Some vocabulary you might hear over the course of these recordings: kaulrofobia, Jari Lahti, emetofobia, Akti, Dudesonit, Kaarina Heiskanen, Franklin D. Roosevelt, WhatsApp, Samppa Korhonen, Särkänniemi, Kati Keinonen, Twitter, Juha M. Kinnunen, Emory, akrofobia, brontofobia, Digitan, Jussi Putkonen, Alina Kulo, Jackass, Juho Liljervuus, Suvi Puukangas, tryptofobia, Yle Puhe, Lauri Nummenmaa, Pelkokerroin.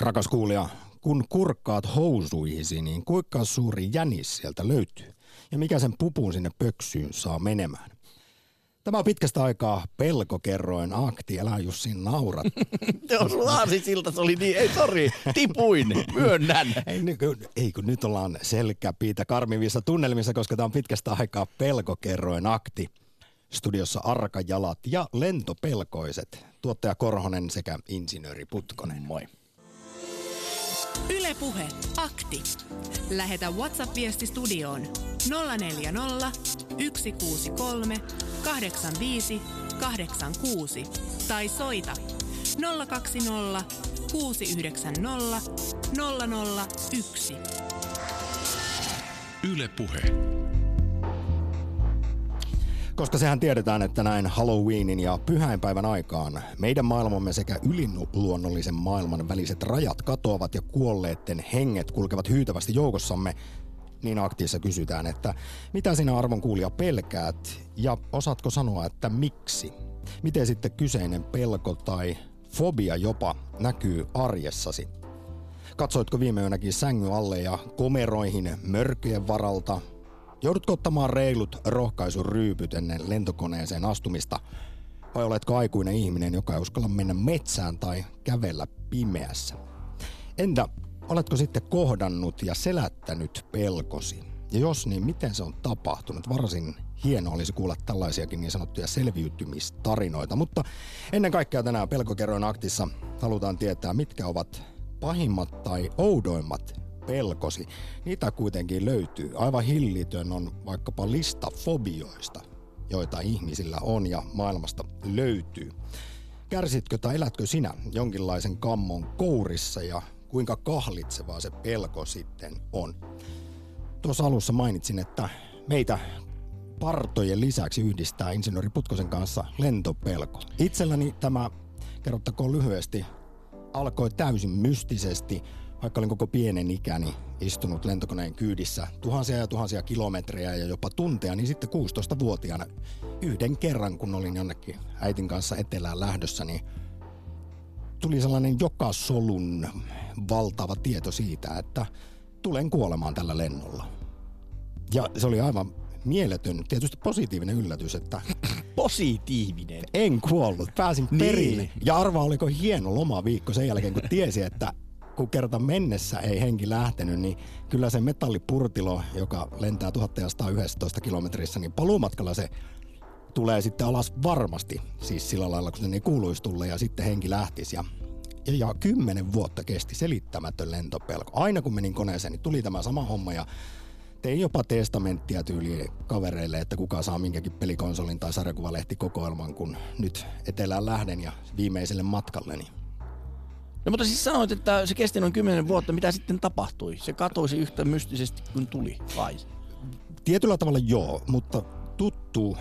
Rakas kuulija, kun kurkkaat housuihisi, niin kuinka suuri jänis sieltä löytyy? Ja mikä sen pupun sinne pöksyyn saa menemään? Tämä on pitkästä aikaa pelkokerroin. Akti, älä Jussin naurat. Sun aasisilta se oli niin, ei sori, tipuin, myönnän. Ei kun nyt ollaan selkäpiitä karmivissa tunnelmissa, koska tämä on pitkästä aikaa pelkokerroin. Akti, studiossa arkajalat ja lentopelkoiset. Tuottaja Korhonen sekä insinööri Putkonen. Moi. Yle Puhe, Akti. Lähetä WhatsApp-viesti studioon 040 163 85 86 tai soita 020 690 001. Yle Puhe. Koska sehän tiedetään, että näin Halloweenin ja pyhäinpäivän aikaan meidän maailmamme sekä yliluonnollisen maailman väliset rajat katoavat ja kuolleiden henget kulkevat hyytävästi joukossamme, niin Aktissa kysytään, että mitä sinä arvon kuulija pelkäät ja osaatko sanoa, että miksi? Miten sitten kyseinen pelko tai fobia jopa näkyy arjessasi? Katsoitko viime yönäkin sängyn alle ja komeroihin mörkyjen varalta? Joudutko ottamaan reilut rohkaisuryypyt ennen lentokoneeseen astumista? Vai oletko aikuinen ihminen, joka ei uskalla mennä metsään tai kävellä pimeässä? Entä oletko sitten kohdannut ja selättänyt pelkosi? Ja jos niin, miten se on tapahtunut? Varsin hienoa olisi kuulla tällaisiakin niin sanottuja selviytymistarinoita. Mutta ennen kaikkea tänään Pelkokerroin Aktissa halutaan tietää, mitkä ovat pahimmat tai oudoimmat pelkosi. Niitä kuitenkin löytyy. Aivan hillitön on vaikkapa lista fobioista, joita ihmisillä on ja maailmasta löytyy. Kärsitkö tai elätkö sinä jonkinlaisen kammon kourissa ja kuinka kahlitsevaa se pelko sitten on? Tuossa alussa mainitsin, että meitä partojen lisäksi yhdistää insinööri Putkosen kanssa lentopelko. Itselläni tämä, kerrottakoon lyhyesti, alkoi täysin mystisesti. Vaikka olin koko pienen ikäni istunut lentokoneen kyydissä tuhansia ja tuhansia kilometrejä ja jopa tunteja, niin sitten 16-vuotiaana yhden kerran, kun olin jonnekin äitin kanssa etelään lähdössä, niin tuli sellainen joka solun valtava tieto siitä, että tulen kuolemaan tällä lennolla. Ja se oli aivan mieletön, tietysti positiivinen yllätys, että positiivinen. En kuollut, pääsin perille. Niin. Ja arvaa, oliko hieno lomaviikko sen jälkeen, kun tiesi, että kun kerta mennessä ei henki lähtenyt, niin kyllä se metallipurtilo, joka lentää 1111 kilometrissä, niin paluumatkalla se tulee sitten alas varmasti. Siis sillä lailla, kun se niin kuuluisi tulla ja sitten henki lähtisi. Ja 10 vuotta kesti selittämätön lentopelko. Aina kun menin koneeseen, niin tuli tämä sama homma ja tein jopa testamenttia tyyliin kavereille, että kuka saa minkäkin pelikonsolin tai sarjakuvalehtikokoelman, kun nyt etelään lähden ja viimeiselle matkalleni. No mutta siis sanoit, että se kesti noin 10 vuotta. Mitä sitten tapahtui? Se katosi yhtä mystisesti kuin tuli, vai? Tietyllä tavalla joo, mutta tuttu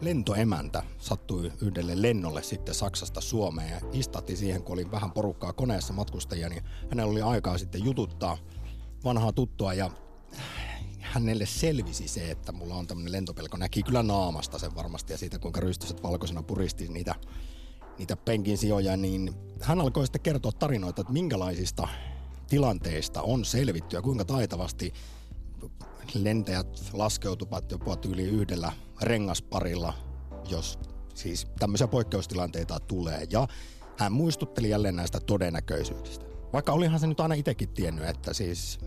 lentoemäntä sattui yhdelle lennolle sitten Saksasta Suomeen ja istatti siihen, kun oli vähän porukkaa koneessa matkustajia, niin hänellä oli aikaa sitten jututtaa vanhaa tuttua ja hänelle selvisi se, että mulla on tämmöinen lentopelko. Näki kyllä naamasta sen varmasti ja siitä, kuinka rystyset valkoisena puristi niitä penkin sijoja, niin hän alkoi sitten kertoa tarinoita, että minkälaisista tilanteista on selvitty ja kuinka taitavasti lentäjät laskeutuvat jopa yli yhdellä rengasparilla, jos siis tämmöisiä poikkeustilanteita tulee. Ja hän muistutteli jälleen näistä todennäköisyyksistä. Vaikka olihan se nyt aina itsekin tiennyt, että siis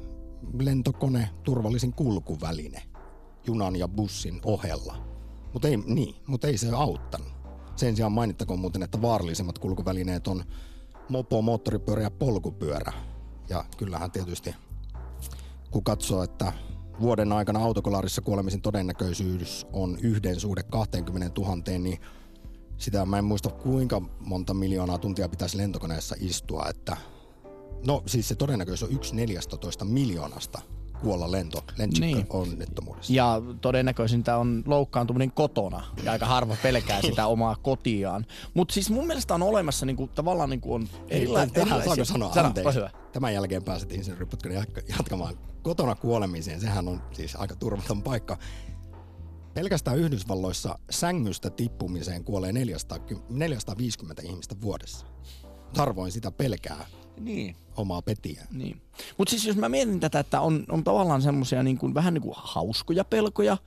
lentokone turvallisin kulkuväline junan ja bussin ohella. Mutta ei se auttanut. Sen sijaan mainittakoon muuten, että vaarallisimmat kulkuvälineet on mopo, moottoripyörä ja polkupyörä. Ja kyllähän tietysti, kun katsoo, että vuoden aikana autokolarissa kuolemisen todennäköisyys on 1:20 000, niin sitä mä en muista kuinka monta miljoonaa tuntia pitäisi lentokoneessa istua. Että no siis se todennäköisyys on 1/14 miljoonasta. Kuolla onnettomuudessa. Niin. Ja todennäköisintä on loukkaantuminen kotona ja aika harva pelkää sitä omaa kotiaan. Mutta siis mun mielestä on olemassa niinku, tavallaan niinku on erilaisia. Saanko sanoa? Anteeksi. Tämän jälkeen pääset insinööri Putkonen jatkamaan. Kotona kuolemiseen, sehän on siis aika turvaton paikka. Pelkästään Yhdysvalloissa sängystä tippumiseen kuolee 450 ihmistä vuodessa. Harvoin sitä pelkää niin. Omaa petiään. Niin. Mutta siis jos mä mietin tätä, että on tavallaan semmoisia niin kuin, vähän niin kuin hauskoja pelkoja,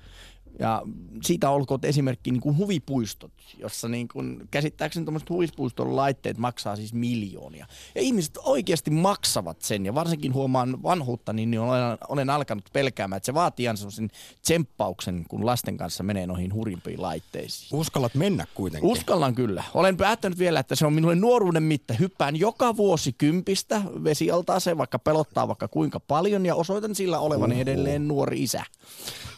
ja siitä olkoon esimerkki niin kuin huvipuistot, jossa niin kuin, käsittääkseni tuommoiset huvipuiston laitteet maksaa siis miljoonia. Ja ihmiset oikeasti maksavat sen, ja varsinkin huomaan vanhuutta, niin olen alkanut pelkäämään, että se vaatii ihan semmoisen tsemppauksen, kun lasten kanssa menee noihin hurjimpiin laitteisiin. Uskallat mennä kuitenkin? Uskallan kyllä. Olen päättänyt vielä, että se on minulle nuoruuden mitta. Hyppään joka vuosi kympistä vesialtaaseen, vaikka pelottaa vaikka kuinka paljon, ja osoitan sillä olevani edelleen nuori isä.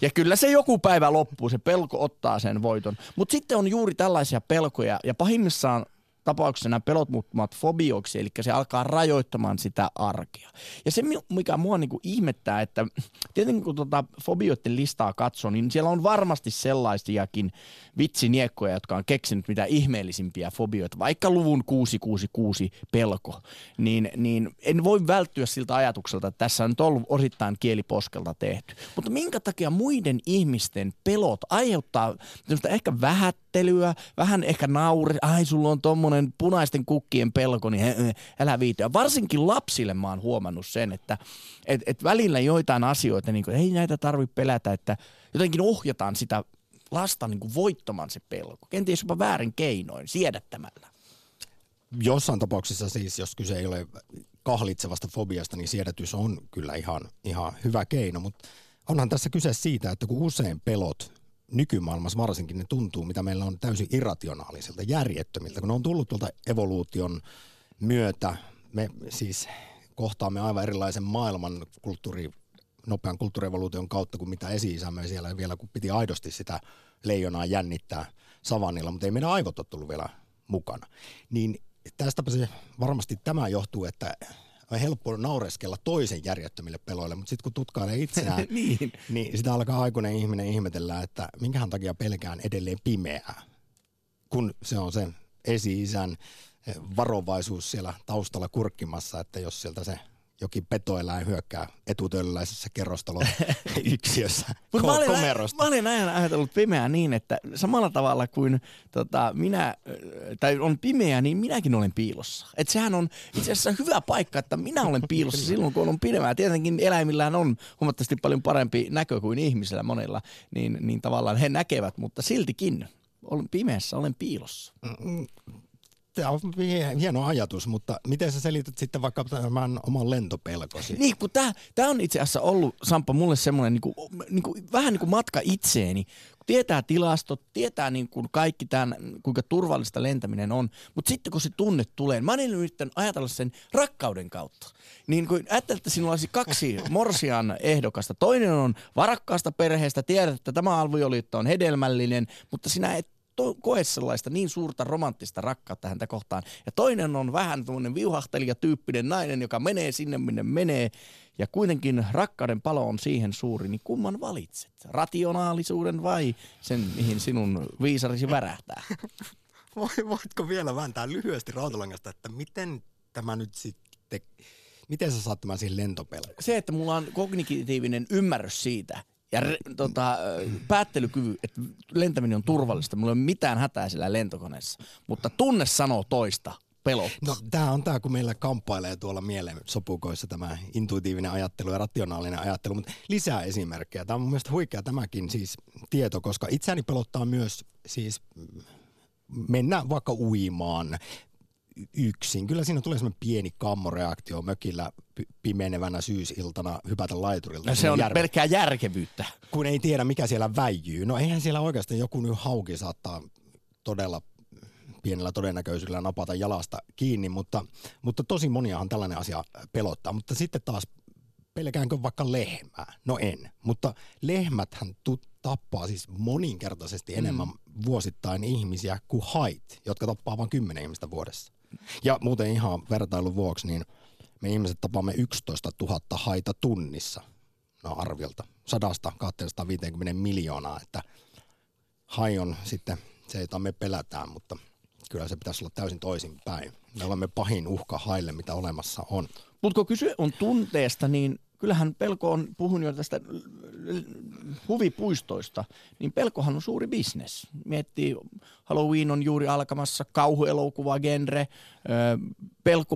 Ja kyllä se joku päivä loppuu, se pelko ottaa sen voiton. Mutta sitten on juuri tällaisia pelkoja, ja pahimmissaan tapauksessa nämä pelot muuttuvat fobioiksi, eli se alkaa rajoittamaan sitä arkea. Ja se, mikä mua niinku ihmettää, että tietenkin kun fobioiden listaa katsoo, niin siellä on varmasti sellaisiakin vitsiniekkoja, jotka on keksinyt mitä ihmeellisimpiä fobioita, vaikka luvun 666 pelko, niin en voi välttyä siltä ajatukselta, että tässä on ollut osittain kieliposkelta tehty. Mutta minkä takia muiden ihmisten pelot aiheuttaa ehkä vähättelyä, vähän ehkä ai sulla on tommoinen punaisten kukkien pelko, niin älä viityä. Varsinkin lapsille mä oon huomannut sen, että välillä joitain asioita, niin kuin, ei näitä tarvitse pelätä, että jotenkin ohjataan sitä lasta niin kuin voittamaan se pelko. Kenties jopa väärin keinoin, siedättämällä. Jossain tapauksessa siis, jos kyse ei ole kahlitsevasta fobiasta, niin siedätys on kyllä ihan hyvä keino, mutta onhan tässä kyse siitä, että kun usein pelot nykymaailmassa varsinkin ne tuntuu, mitä meillä on täysin irrationaalisilta, järjettömiltä, kun ne on tullut tuolta evoluution myötä. Me siis kohtaamme aivan erilaisen maailman nopean kulttuurievoluution kautta kuin mitä esi-isämme siellä vielä, kun piti aidosti sitä leijonaa jännittää savannilla, mutta ei meidän aivot ole tullut vielä mukana. Niin tästäpä se varmasti tämä johtuu, että on helppo naureskella toisen järjettömille peloille, mutta sitten kun tutkailee itseään, niin sitä alkaa aikuinen ihminen ihmetellä, että minkähän takia pelkään edelleen pimeää, kun se on se esi-isän varovaisuus siellä taustalla kurkkimassa, että jos sieltä se jokin petoeläin hyökkää etutöölläisessä kerrostalon yksiössä komerosta. Mä olen aina ajatellut pimeää niin, että samalla tavalla kuin minä, tai on pimeää, niin minäkin olen piilossa. Että sehän on itse asiassa hyvä paikka, että minä olen piilossa silloin, kun on pidemmää. Tietenkin eläimillään on huomattavasti paljon parempi näkö kuin ihmisillä monilla, niin tavallaan he näkevät, mutta siltikin pimeässä olen piilossa. Tämä on hieno ajatus, mutta miten sä selität sitten vaikka tämän oman lentopelkosi? Niin, kun tämä on itse asiassa ollut, Samppa, mulle semmoinen vähän niin kuin matka itseeni. Tietää tilastot, tietää niin kuin kaikki tämän, kuinka turvallista lentäminen on, mutta sitten kun se tunne tulee, mä olen yrittänyt ajatella sen rakkauden kautta. Niin kuin ajattelet, että sinulla olisi kaksi morsian ehdokasta. Toinen on varakkaasta perheestä, tiedät, että tämä avioliitto on hedelmällinen, mutta sinä et koe sellaista niin suurta romanttista rakkautta häntä kohtaan. Ja toinen on vähän tuommoinen viuhahtelijatyyppinen nainen, joka menee sinne, minne menee. Ja kuitenkin rakkauden palo on siihen suuri, niin kumman valitset? Rationaalisuuden vai sen, mihin sinun viisarisi värähtää? Voitko vielä vääntää lyhyesti rautalangasta, että miten tämä nyt sitten, miten sä saat tämän siihen lentopelkoon? Se, että mulla on kognitiivinen ymmärrys siitä, ja päättelykyvy, että lentäminen on turvallista. Mulla ei ole mitään hätää sillä lentokoneessa, mutta tunne sanoo toista pelottaa. No tää on tää, kun meillä kamppailee tuolla mielen sopukoissa tämä intuitiivinen ajattelu ja rationaalinen ajattelu, mutta lisää esimerkkejä. Tämä on mun mielestä huikea tämäkin siis tieto, koska itseäni pelottaa myös siis mennä vaikka uimaan yksin. Kyllä siinä tulee semmoinen pieni kammoreaktio mökillä pimenevänä syysiltana hypätä laiturilta. No se on pelkkää järkevyyttä. Kun ei tiedä, mikä siellä väijyy. No eihän siellä oikeasti joku nyt hauki saattaa todella pienellä todennäköisyydellä napata jalasta kiinni, mutta tosi moniahan tällainen asia pelottaa. Mutta sitten taas pelkäänkö vaikka lehmää? No en. Mutta lehmäthän tappaa siis moninkertaisesti enemmän vuosittain ihmisiä kuin hait, jotka tappaa vain 10 ihmistä vuodessa. Ja muuten ihan vertailun vuoksi, niin me ihmiset tapaamme 11 000 haita tunnissa, no arviolta, 100-250 miljoonaa, että hai on sitten se, jota me pelätään, mutta kyllä se pitäisi olla täysin toisinpäin. Me olemme pahin uhka haille, mitä olemassa on. Mutta kun kyse on tunteesta, niin kyllähän pelko on, puhun jo tästä huvipuistoista, niin pelkohan on suuri bisnes. Miettii, Halloween on juuri alkamassa, kauhuelokuva, genre,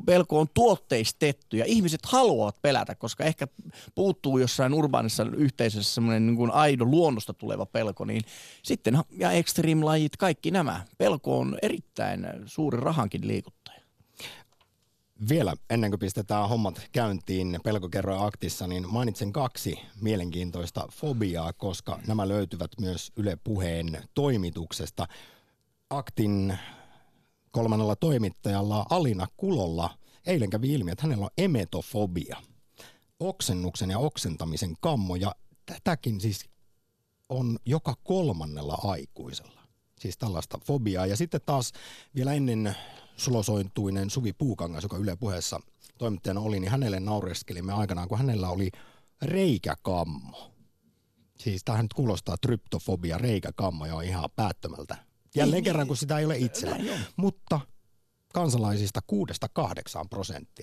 pelko on tuotteistetty ja ihmiset haluavat pelätä, koska ehkä puuttuu jossain urbaanissa yhteisössä semmoinen niin kuin aido luonnosta tuleva pelko, niin sitten ja extreme-lajit, kaikki nämä. Pelko on erittäin suuri rahankin liikuttaja. Vielä ennen kuin pistetään hommat käyntiin pelkokerroja Aktissa, niin mainitsen 2 mielenkiintoista fobiaa, koska nämä löytyvät myös Yle Puheen toimituksesta. Aktin 3. toimittajalla Alina Kulolla eilen kävi ilmi, että hänellä on emetofobia. Oksennuksen ja oksentamisen kammo, ja tätäkin siis on joka 3. aikuisella. Siis tällaista fobiaa. Ja sitten taas vielä ennen sulosointuinen Suvi Puukangas, joka Yle Puheessa toimittajana oli, niin hänelle naureskelimme aikanaan, kun hänellä oli reikäkammo. Siis tämähän nyt kuulostaa tryptofobia, reikäkammo jo ihan päättömältä. Jälleen kerran, kun sitä ei ole itsellä. Mutta kansalaisista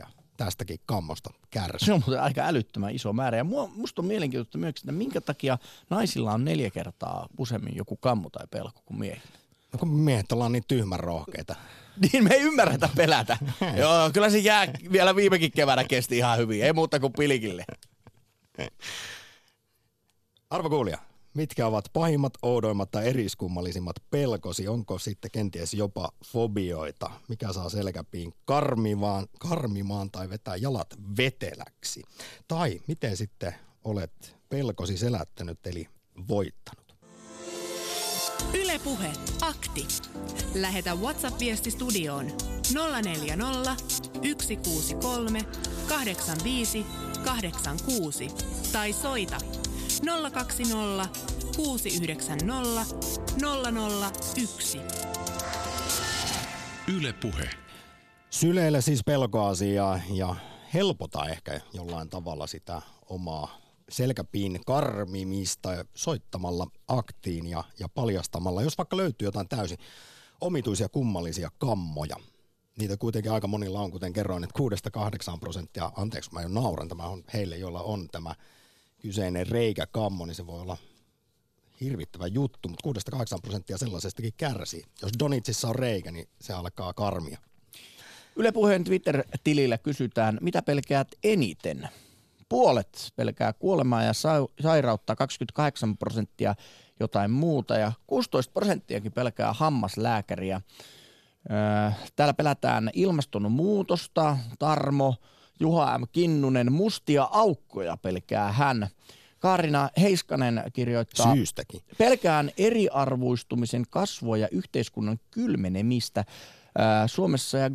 6-8% tästäkin kammosta kärsii. Se on muuten aika älyttömän iso määrä. Ja musta on mielenkiintoista myös, että minkä takia naisilla on 4 kertaa useammin joku kammo tai pelko kuin miehillä. No kun miehet ollaan niin tyhmän rohkeita. Niin me ei ymmärretä pelätä. Joo, kyllä se jää vielä viimekin keväänä kesti ihan hyvin. Ei muuta kuin pilkille. Arvo kuulija, mitkä ovat pahimmat, oudoimmat tai eriskummallisimmat pelkosi? Onko sitten kenties jopa fobioita? Mikä saa selkäpiin karmimaan tai vetää jalat veteläksi? Tai miten sitten olet pelkosi selättänyt eli voittanut? Yle Puhe, Akti. Lähetä WhatsApp-viesti studioon 040 163 85 86 tai soita 020 690 001. Yle Puhe. Syleile siis pelkoasiaa ja helpota ehkä jollain tavalla sitä omaa selkäpiin karmimista soittamalla Aktiin ja paljastamalla, jos vaikka löytyy jotain täysin omituisia kummallisia kammoja. Niitä kuitenkin aika monilla on, kuten kerroin, että 6-8%, anteeksi mä jo nauran, tämä on heille, joilla on tämä kyseinen reikäkammo, niin se voi olla hirvittävä juttu, mutta 6-8% sellaisestakin kärsii. Jos Donitsissa on reikä, niin se alkaa karmia. Yle Puheen Twitter-tilillä kysytään, mitä pelkäät eniten? 50% pelkää kuolemaa ja sairautta, 28% jotain muuta ja 16%kin pelkää hammaslääkäriä. Täällä pelätään ilmastonmuutosta. Tarmo, Juha M. Kinnunen, mustia aukkoja pelkää hän. Kaarina Heiskanen kirjoittaa, syystäkin. Pelkään eriarvoistumisen kasvua ja yhteiskunnan kylmenemistä. Suomessa ja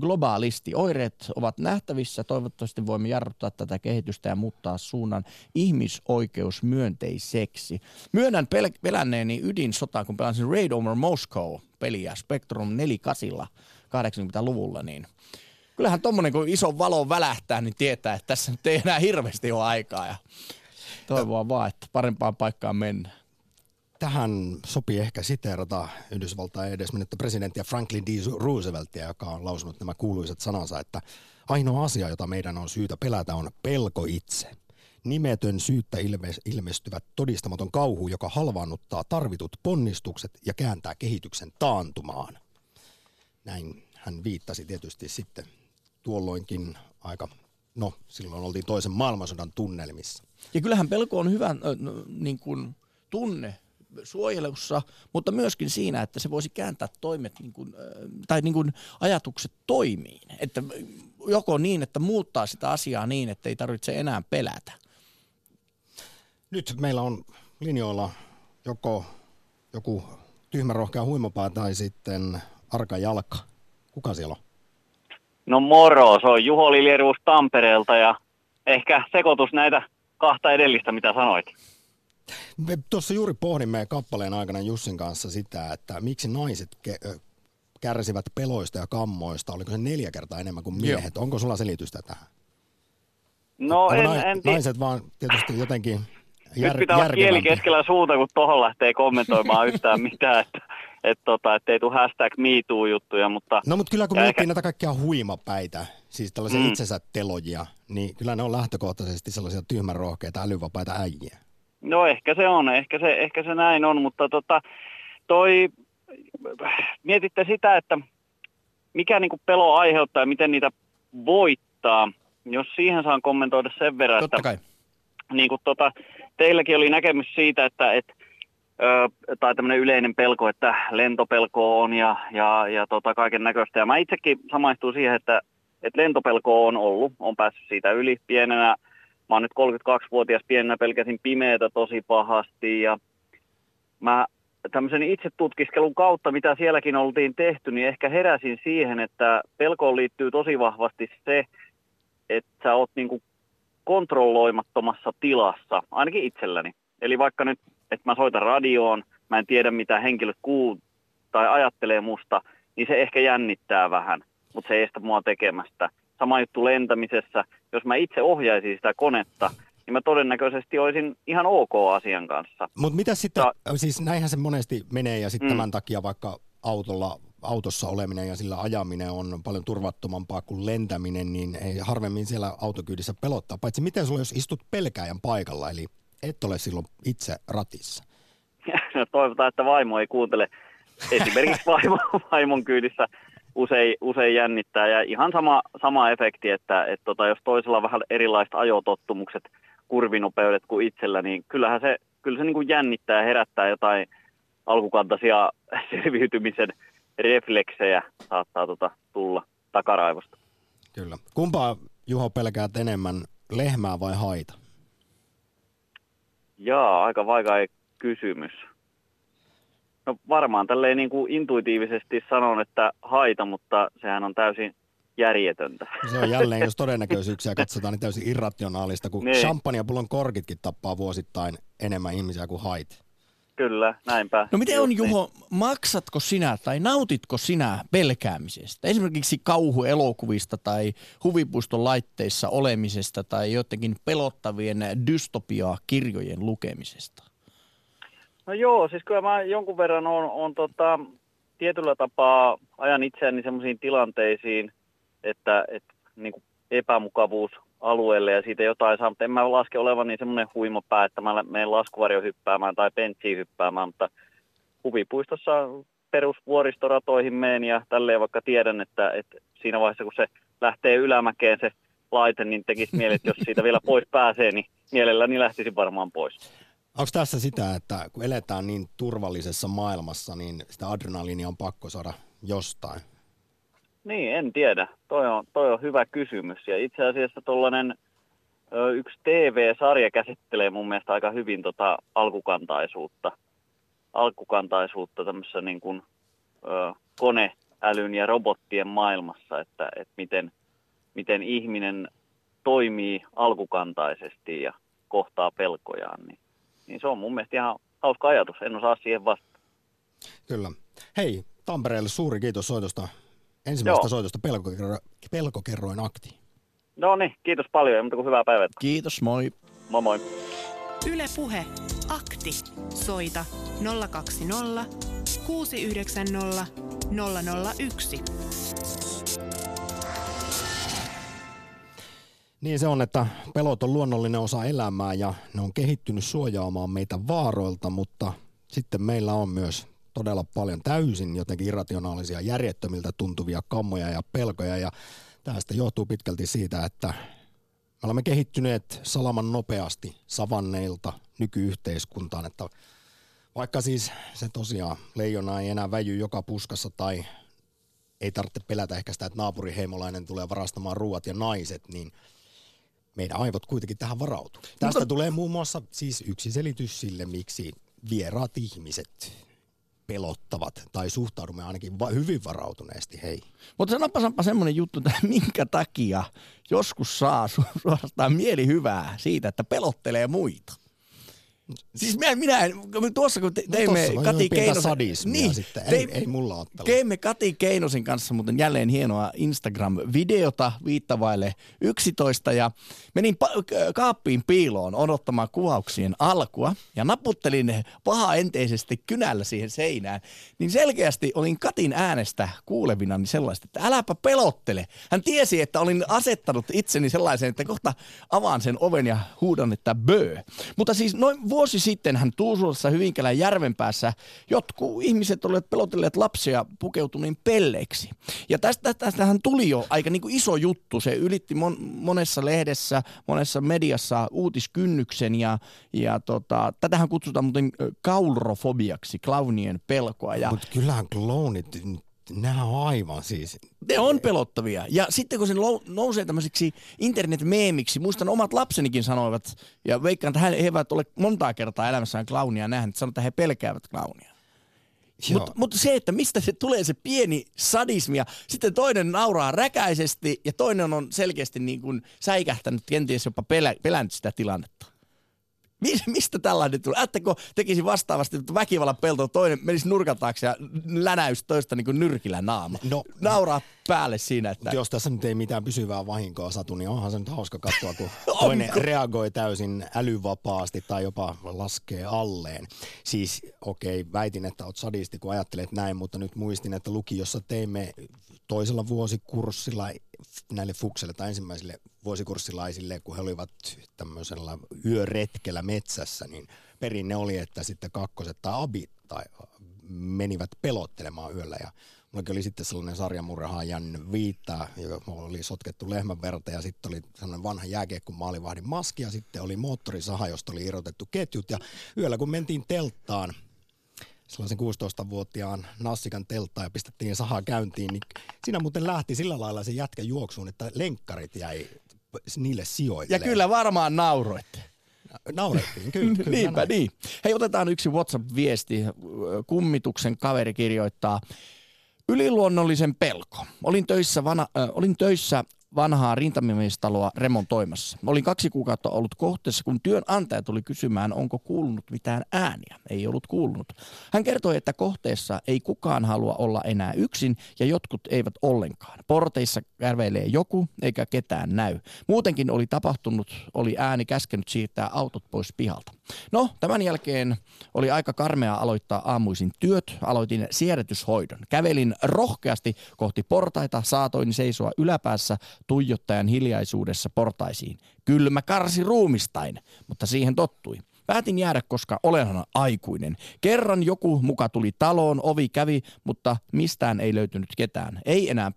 globaalisti oireet ovat nähtävissä. Toivottavasti voimme jarruttaa tätä kehitystä ja muuttaa suunnan ihmisoikeusmyönteiseksi. Myönnän pelänneeni ydinsotaa, kun pelasin Raid Over Moscow-peliä Spectrum 48 80-luvulla. Niin kyllähän tommonen, kun ison valon välähtää, niin tietää, että tässä nyt ei enää hirveästi ole aikaa. Ja toivoa vaan, että parempaan paikkaan mennään. Tähän sopii ehkä siteerata Yhdysvaltain edesmennettä presidenttiä Franklin D. Rooseveltia, joka on lausunut nämä kuuluisat sanansa, että ainoa asia, jota meidän on syytä pelätä, on pelko itse. Nimetön syyttä ilmestyvä todistamaton kauhu, joka halvaannuttaa tarvitut ponnistukset ja kääntää kehityksen taantumaan. Näin hän viittasi tietysti sitten tuolloinkin aika, silloin oltiin toisen maailmansodan tunnelmissa. Ja kyllähän pelko on hyvä niin kuin tunne suojelussa, mutta myöskin siinä, että se voisi kääntää toimet niin kuin ajatukset toimiin. Että joko niin, että muuttaa sitä asiaa niin, että ei tarvitse enää pelätä. Nyt meillä on linjoilla joko joku tyhmärohkea huimapää tai sitten arka jalka. Kuka siellä on? No moro, se on Juho Liljervuus Tampereelta ja ehkä sekoitus näitä 2 edellistä, mitä sanoit. Me tuossa juuri pohdimme kappaleen aikana Jussin kanssa sitä, että miksi naiset kärsivät peloista ja kammoista. Oliko se 4 kertaa enemmän kuin miehet? Joo. Onko sulla selitystä tähän? No naiset vaan tietysti jotenkin järkevät. Nyt pitää olla kieli keskellä suuta, kun tuohon lähtee kommentoimaan yhtään mitään. Että Että ei tule hashtag MeToo-juttuja, mutta... No, mutta kyllä kun miettii näitä kaikkia huimapäitä, siis tällaisia itsensä telojia, niin kyllä ne on lähtökohtaisesti sellaisia tyhmän rohkeita, älyvapaita äijiä. No ehkä se on, ehkä se näin on, mutta mietitte sitä, että mikä niinku pelo aiheuttaa ja miten niitä voittaa, jos siihen saan kommentoida sen verran, että niinku teilläkin oli näkemys siitä, että tai tämmöinen yleinen pelko, että lentopelko on ja kaiken näköistä. Ja mä itsekin samaistun siihen, että lentopelko on ollut, on päässyt siitä yli pienenä. Mä oon nyt 32-vuotias, pienenä pelkäsin pimeätä tosi pahasti. Ja mä tämmöisen itsetutkiskelun kautta, mitä sielläkin oltiin tehty, niin ehkä heräsin siihen, että pelkoon liittyy tosi vahvasti se, että sä oot niinku kontrolloimattomassa tilassa, ainakin itselläni. Eli vaikka nyt että mä soitan radioon, mä en tiedä mitä henkilöt kuulee tai ajattelee musta, niin se ehkä jännittää vähän, mutta se ei estä mua tekemästä. Sama juttu lentämisessä, jos mä itse ohjaisin sitä konetta, niin mä todennäköisesti olisin ihan ok asian kanssa. Mutta mitä sitten, siis näinhän se monesti menee ja sitten tämän takia vaikka autossa oleminen ja sillä ajaminen on paljon turvattomampaa kuin lentäminen, niin ei harvemmin siellä autokyydissä pelottaa. Paitsi miten sulla, jos istut pelkääjän paikalla, eli... Et ole silloin itse ratissa. No, toivotaan, että vaimo ei kuuntele. Esimerkiksi vaimon kyydissä usein jännittää. Ja ihan sama efekti, että jos toisella on vähän erilaiset ajotottumukset, kurvinopeudet kuin itsellä, niin kyllä se niin kuin jännittää ja herättää jotain alkukantaisia selviytymisen refleksejä saattaa tulla takaraivosta. Kyllä. Kumpaa, Juho, pelkäät enemmän, lehmää vai haita? Jaa, aika vaikea kysymys. No varmaan tälleen niin kuin intuitiivisesti sanon, että haita, mutta sehän on täysin järjetöntä. Se on jälleen, jos todennäköisyyksiä katsotaan, niin täysin irrationaalista, kun champagnepullon korkitkin tappaa vuosittain enemmän ihmisiä kuin hait. Kyllä, näinpä. No miten on, Juho, maksatko sinä tai nautitko sinä pelkäämisestä? Esimerkiksi kauhuelokuvista tai huvipuiston laitteissa olemisesta tai jotenkin pelottavien dystopiakirjojen lukemisesta? No joo, siis kyllä mä jonkun verran on tietyllä tapaa ajan itseäni sellaisiin tilanteisiin, että niin kuin epämukavuusalueelle ja siitä jotain saa, mutta en mä laske olevan niin semmoinen huimapää, että mä menen laskuvarjo hyppäämään tai penssiin hyppäämään, mutta huvipuistossa perusvuoristoratoihin menen ja tälleen, vaikka tiedän, että siinä vaiheessa kun se lähtee ylämäkeen se laite, niin tekisi mieli, että jos siitä vielä pois pääsee, niin mielelläni lähtisi varmaan pois. Onko tässä sitä, että kun eletään niin turvallisessa maailmassa, niin sitä adrenaliinia on pakko saada jostain? Niin, en tiedä. Toi on hyvä kysymys. Ja itse asiassa tuollainen yksi TV-sarja käsittelee mun mielestä aika hyvin alkukantaisuutta tämmöisessä niin kuin koneälyn ja robottien maailmassa, että miten ihminen toimii alkukantaisesti ja kohtaa pelkojaan. Niin se on mun mielestä ihan hauska ajatus. En osaa siihen vastata. Kyllä. Hei, Tampereelle suuri kiitos soitosta. Ensimmäistä soitosta pelkokerroin Akti. No niin, kiitos paljon ja muuta kuin hyvää päivää. Kiitos, moi. Moi moi. Yle Puhe, Akti. Soita 020 690 001. Niin se on, että pelot on luonnollinen osa elämää ja ne on kehittynyt suojaamaan meitä vaaroilta, mutta sitten meillä on myös todella paljon täysin jotenkin irrationaalisia, järjettömiltä tuntuvia kammoja ja pelkoja, ja tästä johtuu pitkälti siitä, että me olemme kehittyneet salaman nopeasti savanneilta nykyyhteiskuntaan, että vaikka siis se tosiaan leijona ei enää väijy joka puskassa tai ei tarvitse pelätä ehkä sitä, että naapuriheimolainen tulee varastamaan ruuat ja naiset, niin meidän aivot kuitenkin tähän varautuu. Tästä tulee muun muassa siis yksi selitys sille, miksi vieraat ihmiset pelottavat, tai suhtaudumme ainakin hyvin varautuneesti, hei. Mutta sanoppa semmoinen juttu, että minkä takia joskus saa suorastaan mielihyvää siitä, että pelottelee muita. Siis minä tuossa kun teimme Kati Keinosen niin, teimme Kati Keinosen kanssa muuten jälleen hienoa Instagram-videota viittavaille 11 ja menin kaappiin piiloon odottamaan kuvauksien alkua ja naputtelin pahaenteisesti kynällä siihen seinään, niin selkeästi olin Katin äänestä kuulevinani sellaista, että äläpä pelottele. Hän tiesi, että olin asettanut itseni sellaiseen, että kohta avaan sen oven ja huudan, että böö. Mutta siis noin vuosi sittenhän Tuusulassa Hyvinkälän järvenpäässä jotkut ihmiset olivat pelotelleet lapsia pukeutuneen pelleiksi. Ja tästähän tuli jo aika niin kuin iso juttu. Se ylitti monessa lehdessä, monessa mediassa uutiskynnyksen ja tätähän kutsutaan muuten kaulrofobiaksi, klaunien pelkoa. Mutta kyllähän klounit... Nämä on aivan siis. Ne on pelottavia. Ja sitten kun se nousee tämmöiseksi internetmeemiksi, muistan omat lapsenikin sanoivat, ja veikkaan, että he eivät ole montaa kertaa elämässään klaunia nähneet, sanotaan, että he pelkäävät klaunia. Mutta se, että mistä se tulee se pieni sadismi, ja sitten toinen nauraa räkäisesti, ja toinen on selkeästi niin kuin säikähtänyt, kenties jopa pelännyt sitä tilannetta. Mistä tällainen tuli? Ajattelko tekisi vastaavasti, että väkivallan peltoa toinen menisi nurkan taakse ja länäys toista niin kuin nyrkillä naama. No, nauraa päälle siinä, että... Jos tässä nyt ei mitään pysyvää vahinkoa satu, niin onhan se nyt hauska katsoa, kun toinen reagoi täysin älyvapaasti tai jopa laskee alleen. Siis okei, väitin, että oot sadisti, kun ajattelet näin, mutta nyt muistin, että lukiossa teimme toisella vuosikurssilla näille fuksille tai ensimmäisille vuosikurssilaisille, kun he olivat tämmöisellä yöretkellä metsässä, niin perinne oli, että sitten kakkoset tai abit tai menivät pelottelemaan yöllä. Ja mullakin oli sitten sellainen sarjamurhaajan viitta, joka oli sotkettu lehmän verta ja sitten oli sellainen vanha jääkiekko maalivahdin maski ja sitten oli moottorisaha, josta oli irrotettu ketjut. Ja yöllä kun mentiin telttaan, sellaisen 16-vuotiaan nassikan telttaan ja pistettiin sahaa käyntiin, niin siinä muuten lähti sillä lailla se jätkä juoksuun, että lenkkarit jäi niille sijoille. Ja kyllä varmaan nauroitte. Naurettiin, kyllä. Niinpä niin. Hei, otetaan yksi WhatsApp-viesti. Kummituksen kaveri kirjoittaa. Yliluonnollisen pelko. Olin töissä vanhaa rintamimiestaloa remontoimassa. Olin 2 kuukautta ollut kohteessa, kun työnantaja tuli kysymään, onko kuulunut mitään ääniä. Ei ollut kuulunut. Hän kertoi, että kohteessa ei kukaan halua olla enää yksin ja jotkut eivät ollenkaan. Porteissa kärveilee joku eikä ketään näy. Muutenkin oli ääni käskenyt siirtää autot pois pihalta. No, tämän jälkeen oli aika karmea aloittaa aamuisin työt. Aloitin siedätyshoidon. Kävelin rohkeasti kohti portaita, saatoin seisoa yläpäässä tuijottajan hiljaisuudessa portaisiin. Kylmä karsi ruumistain, mutta siihen tottui. Päätin jäädä, koska olenhan aikuinen. Kerran joku muka tuli taloon, ovi kävi, mutta mistään ei löytynyt ketään. Ei enää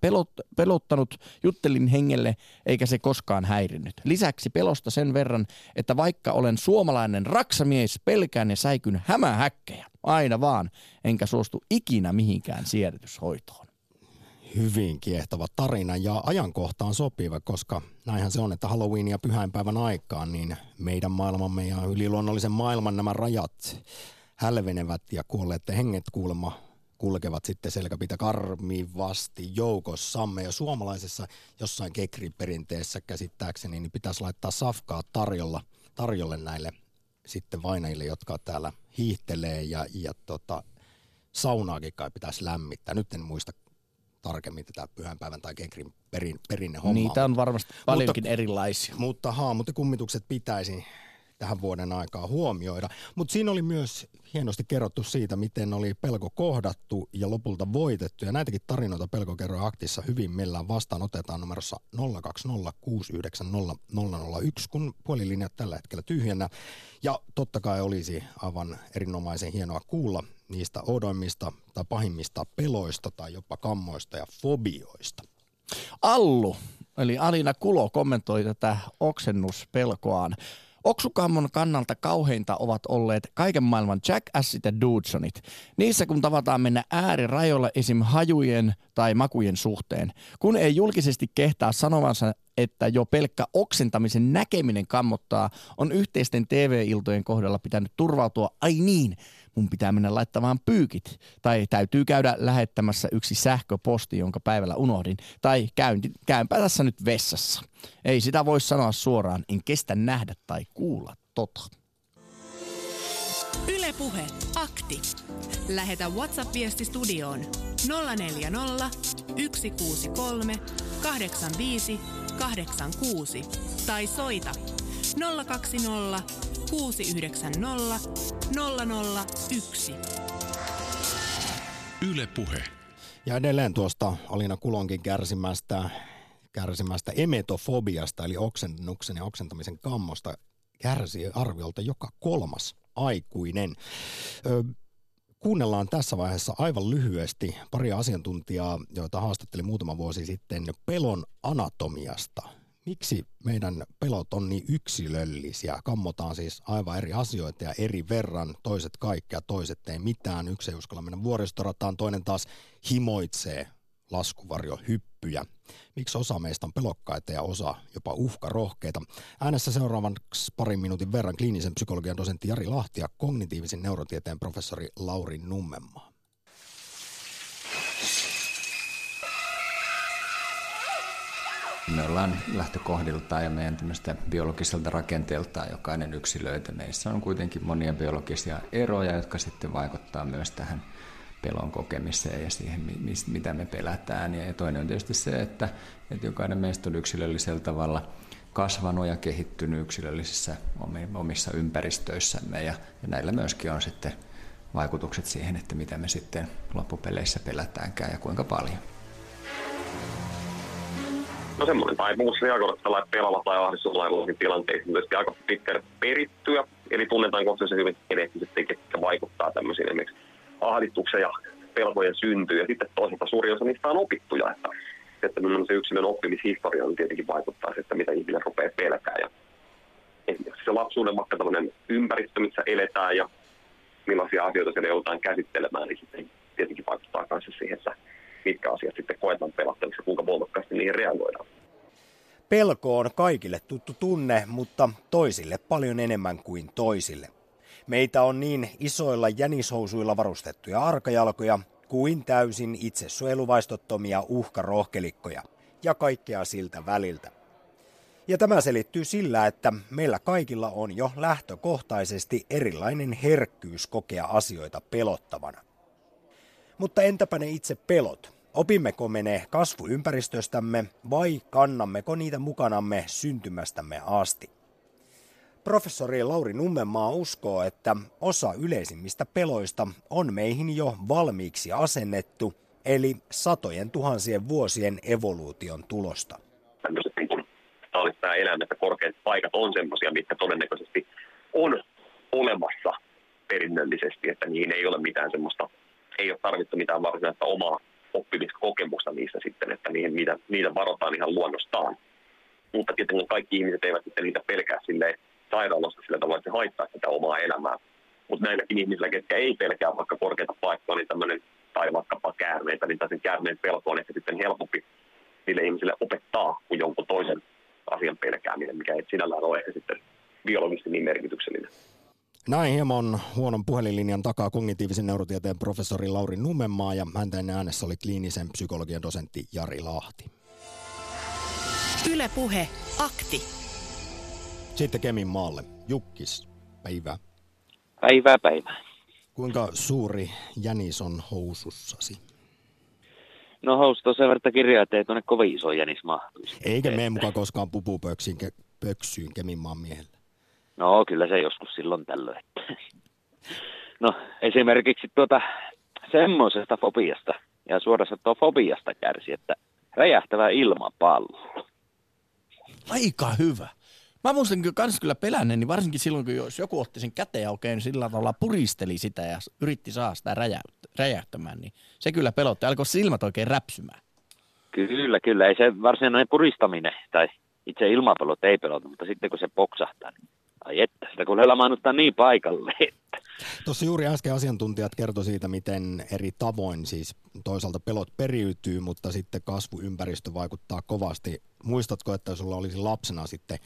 pelottanut, juttelin hengelle, eikä se koskaan häirinnyt. Lisäksi pelosta sen verran, että vaikka olen suomalainen raksamies, pelkään ja säikyn hämähäkkejä. Aina vaan, enkä suostu ikinä mihinkään siedätyshoitoon. Hyvin kiehtova tarina ja ajankohtaan sopiva, koska näinhän se on, että Halloween ja pyhäinpäivän aikaan niin meidän maailmamme ja yliluonnollisen maailman nämä rajat hälvenevät ja kuolleet henget kuulemma kulkevat sitten selkäpitä karmivasti joukossamme. Ja suomalaisessa jossain kekriperinteessä käsittääkseni niin pitäisi laittaa safkaa tarjolle näille sitten vainajille, jotka täällä hiihtelee ja saunaakin kai pitäisi lämmittää. Nyt en muista tarkemmin tätä pyhänpäivän tai kekrin perinnehommaa. Niitä on varmasti paljonkin erilaisia. Mutta haamut ja kummitukset pitäisi tähän vuoden aikaa huomioida. Mutta siinä oli myös hienosti kerrottu siitä, miten oli pelko kohdattu ja lopulta voitettu. Ja näitäkin tarinoita Pelkokerroja Aktissa hyvin millään vastaan otetaan numerossa 020690001, kun puolilinjat tällä hetkellä tyhjänä. Ja totta kai olisi aivan erinomaisen hienoa kuulla niistä oudoimmista tai pahimmista peloista tai jopa kammoista ja fobioista. Allu, eli Alina Kulo, kommentoi tätä oksennuspelkoaan. Oksukammon kannalta kauheinta ovat olleet kaiken maailman Jackassit ja Dudesonit. Niissä kun tavataan mennä äärirajoilla esim. Hajujen tai makujen suhteen. Kun ei julkisesti kehtaa sanovansa, että jo pelkkä oksentamisen näkeminen kammottaa, on yhteisten TV-iltojen kohdalla pitänyt turvautua, ai niin, mun pitää mennä laittamaan pyykit. Tai täytyy käydä lähettämässä yksi sähköposti, jonka päivällä unohdin. Tai käynpä tässä nyt vessassa. Ei sitä voi sanoa suoraan, en kestä nähdä tai kuulla tota. Yle Puhe. Akti. Lähetä WhatsApp-viesti studioon 040 163 85 86 tai soita 020 690 001. Yle Puhe. Ja edelleen tuosta Alina Kulonkin kärsimästä emetofobiasta, eli oksennuksen ja oksentamisen kammosta, kärsii arviolta joka kolmas aikuinen. Kuunnellaan tässä vaiheessa aivan lyhyesti pari asiantuntijaa, joita haastattelin muutama vuosi sitten pelon anatomiasta. Miksi meidän pelot on niin yksilöllisiä? Kammotaan siis aivan eri asioita ja eri verran. Toiset kaikkea, toiset ei mitään. Yksi ei uskalla mennä vuoristorataan, toinen taas himoitsee laskuvarjohyppyjä. Miksi osa meistä on pelokkaita ja osa jopa uhkarohkeita? Äänessä seuraavaksi parin minuutin verran kliinisen psykologian dosentti Jari Lahti ja kognitiivisen neurotieteen professori Lauri Nummenmaa. Me ollaan lähtökohdiltaan ja meidän tämmöistä biologiselta rakenteeltaan jokainen yksilöitä. Meissä on kuitenkin monia biologisia eroja, jotka sitten vaikuttaa myös tähän pelon kokemiseen ja siihen, mitä me pelätään. Ja toinen on tietysti se, että jokainen meistä on yksilöllisellä tavalla kasvanut ja kehittynyt yksilöllisissä omissa ympäristöissämme. Ja näillä myöskin on sitten vaikutukset siihen, että mitä me sitten loppupeleissä pelätäänkään ja kuinka paljon. No semmoinen taipumus reagoida pelalla tai ahdistuslailla tilanteisiin myöskin aika pitkälle perittyä. Eli tunnetaan kohtuullisen hyvin geneettiset tekijät, jotka vaikuttaa tämmöisiin esimerkiksi ahdistuksen ja pelkojen syntyyn. Ja sitten toisaalta suuri osa niistä on opittuja. Että se yksilön oppimishistoria on tietenkin vaikuttaa se, että mitä ihminen rupeaa pelkää. Ja esimerkiksi se lapsuuden vaikka tämmöinen ympäristö, missä eletään ja millaisia asioita siellä joudutaan käsittelemään, niin sitten tietenkin vaikuttaa kanssa siihen, että mitkä asiat sitten koetaan pelatteliksi ja kuinka voimakkaasti niihin reagoidaan. Pelko on kaikille tuttu tunne, mutta toisille paljon enemmän kuin toisille. Meitä on niin isoilla jänishousuilla varustettuja arkajalkoja kuin täysin itsesuojeluvaistottomia uhkarohkelikkoja ja kaikkea siltä väliltä. Ja tämä selittyy sillä, että meillä kaikilla on jo lähtökohtaisesti erilainen herkkyys kokea asioita pelottavana. Mutta entäpä ne itse pelot? Opimmeko me ne kasvuympäristöstämme vai kannammeko niitä mukanamme syntymästämme asti? Professori Lauri Nummenmaa uskoo, että osa yleisimmistä peloista on meihin jo valmiiksi asennettu, eli satojen tuhansien vuosien evoluution tulosta. Tällaiset tämä elämässä korkeat paikat on sellaisia, mitkä todennäköisesti on olemassa perinnöllisesti, että niihin ei ole mitään semmoista. Ei ole tarvittu mitään varsinaista omaa oppimiskokemusta niissä sitten, että niitä varotaan ihan luonnostaan. Mutta tietenkin kaikki ihmiset eivät sitten niitä pelkää silleen sairaalassa sillä tavalla, että se haittaa sitä omaa elämää. Mutta näilläkin ihmisillä, ketkä ei pelkää vaikka korkeita paikkaa, niin tämmöinen, tai vaikkapa käärmeitä, niin sen käärmeen pelko on ehkä sitten helpompi niille ihmisille opettaa kuin jonkun toisen asian pelkääminen, mikä ei sinällään ole ehkä sitten biologisesti niin merkityksellinen. Näin hieman huonon puhelinlinjan takaa kognitiivisen neurotieteen professori Lauri Nummenmaa ja häntä ennen äänessä oli kliinisen psykologian dosentti Jari Lahti. Yle Puhe. Akti. Sitten Kemin maalle. Jukkis. Päivää. Päivää, päivää. Kuinka suuri jänis on housussasi? No housut on sen verran kirjaa, että ei tuonne kovin iso jänis mahtuisi. Eikä mene mukaan koskaan pukupöksyyn Kemin maan miehelle. No kyllä se joskus silloin tällöin. No esimerkiksi semmoisesta fobiasta ja suorassa fobiasta kärsi, että räjähtävä ilmapallo. Aika hyvä. Mä muistan kyllä pelänneeni, varsinkin silloin kun jos joku otti sen käteen oikein sillä tavalla puristeli sitä ja yritti saada sitä räjähtämään, niin se kyllä pelotti. Alkoi silmät oikein räpsymään. Kyllä. Ei se varsinainen puristaminen tai itse ilmapallot ei pelota, mutta sitten kun se poksahtaa, niin ai että, sitä kun lamaannuttaa niin paikalle. Tuossa juuri äsken asiantuntijat kertoi siitä, miten eri tavoin siis toisaalta pelot periytyy, mutta sitten kasvuympäristö vaikuttaa kovasti. Muistatko, että sulla olisi lapsena sitten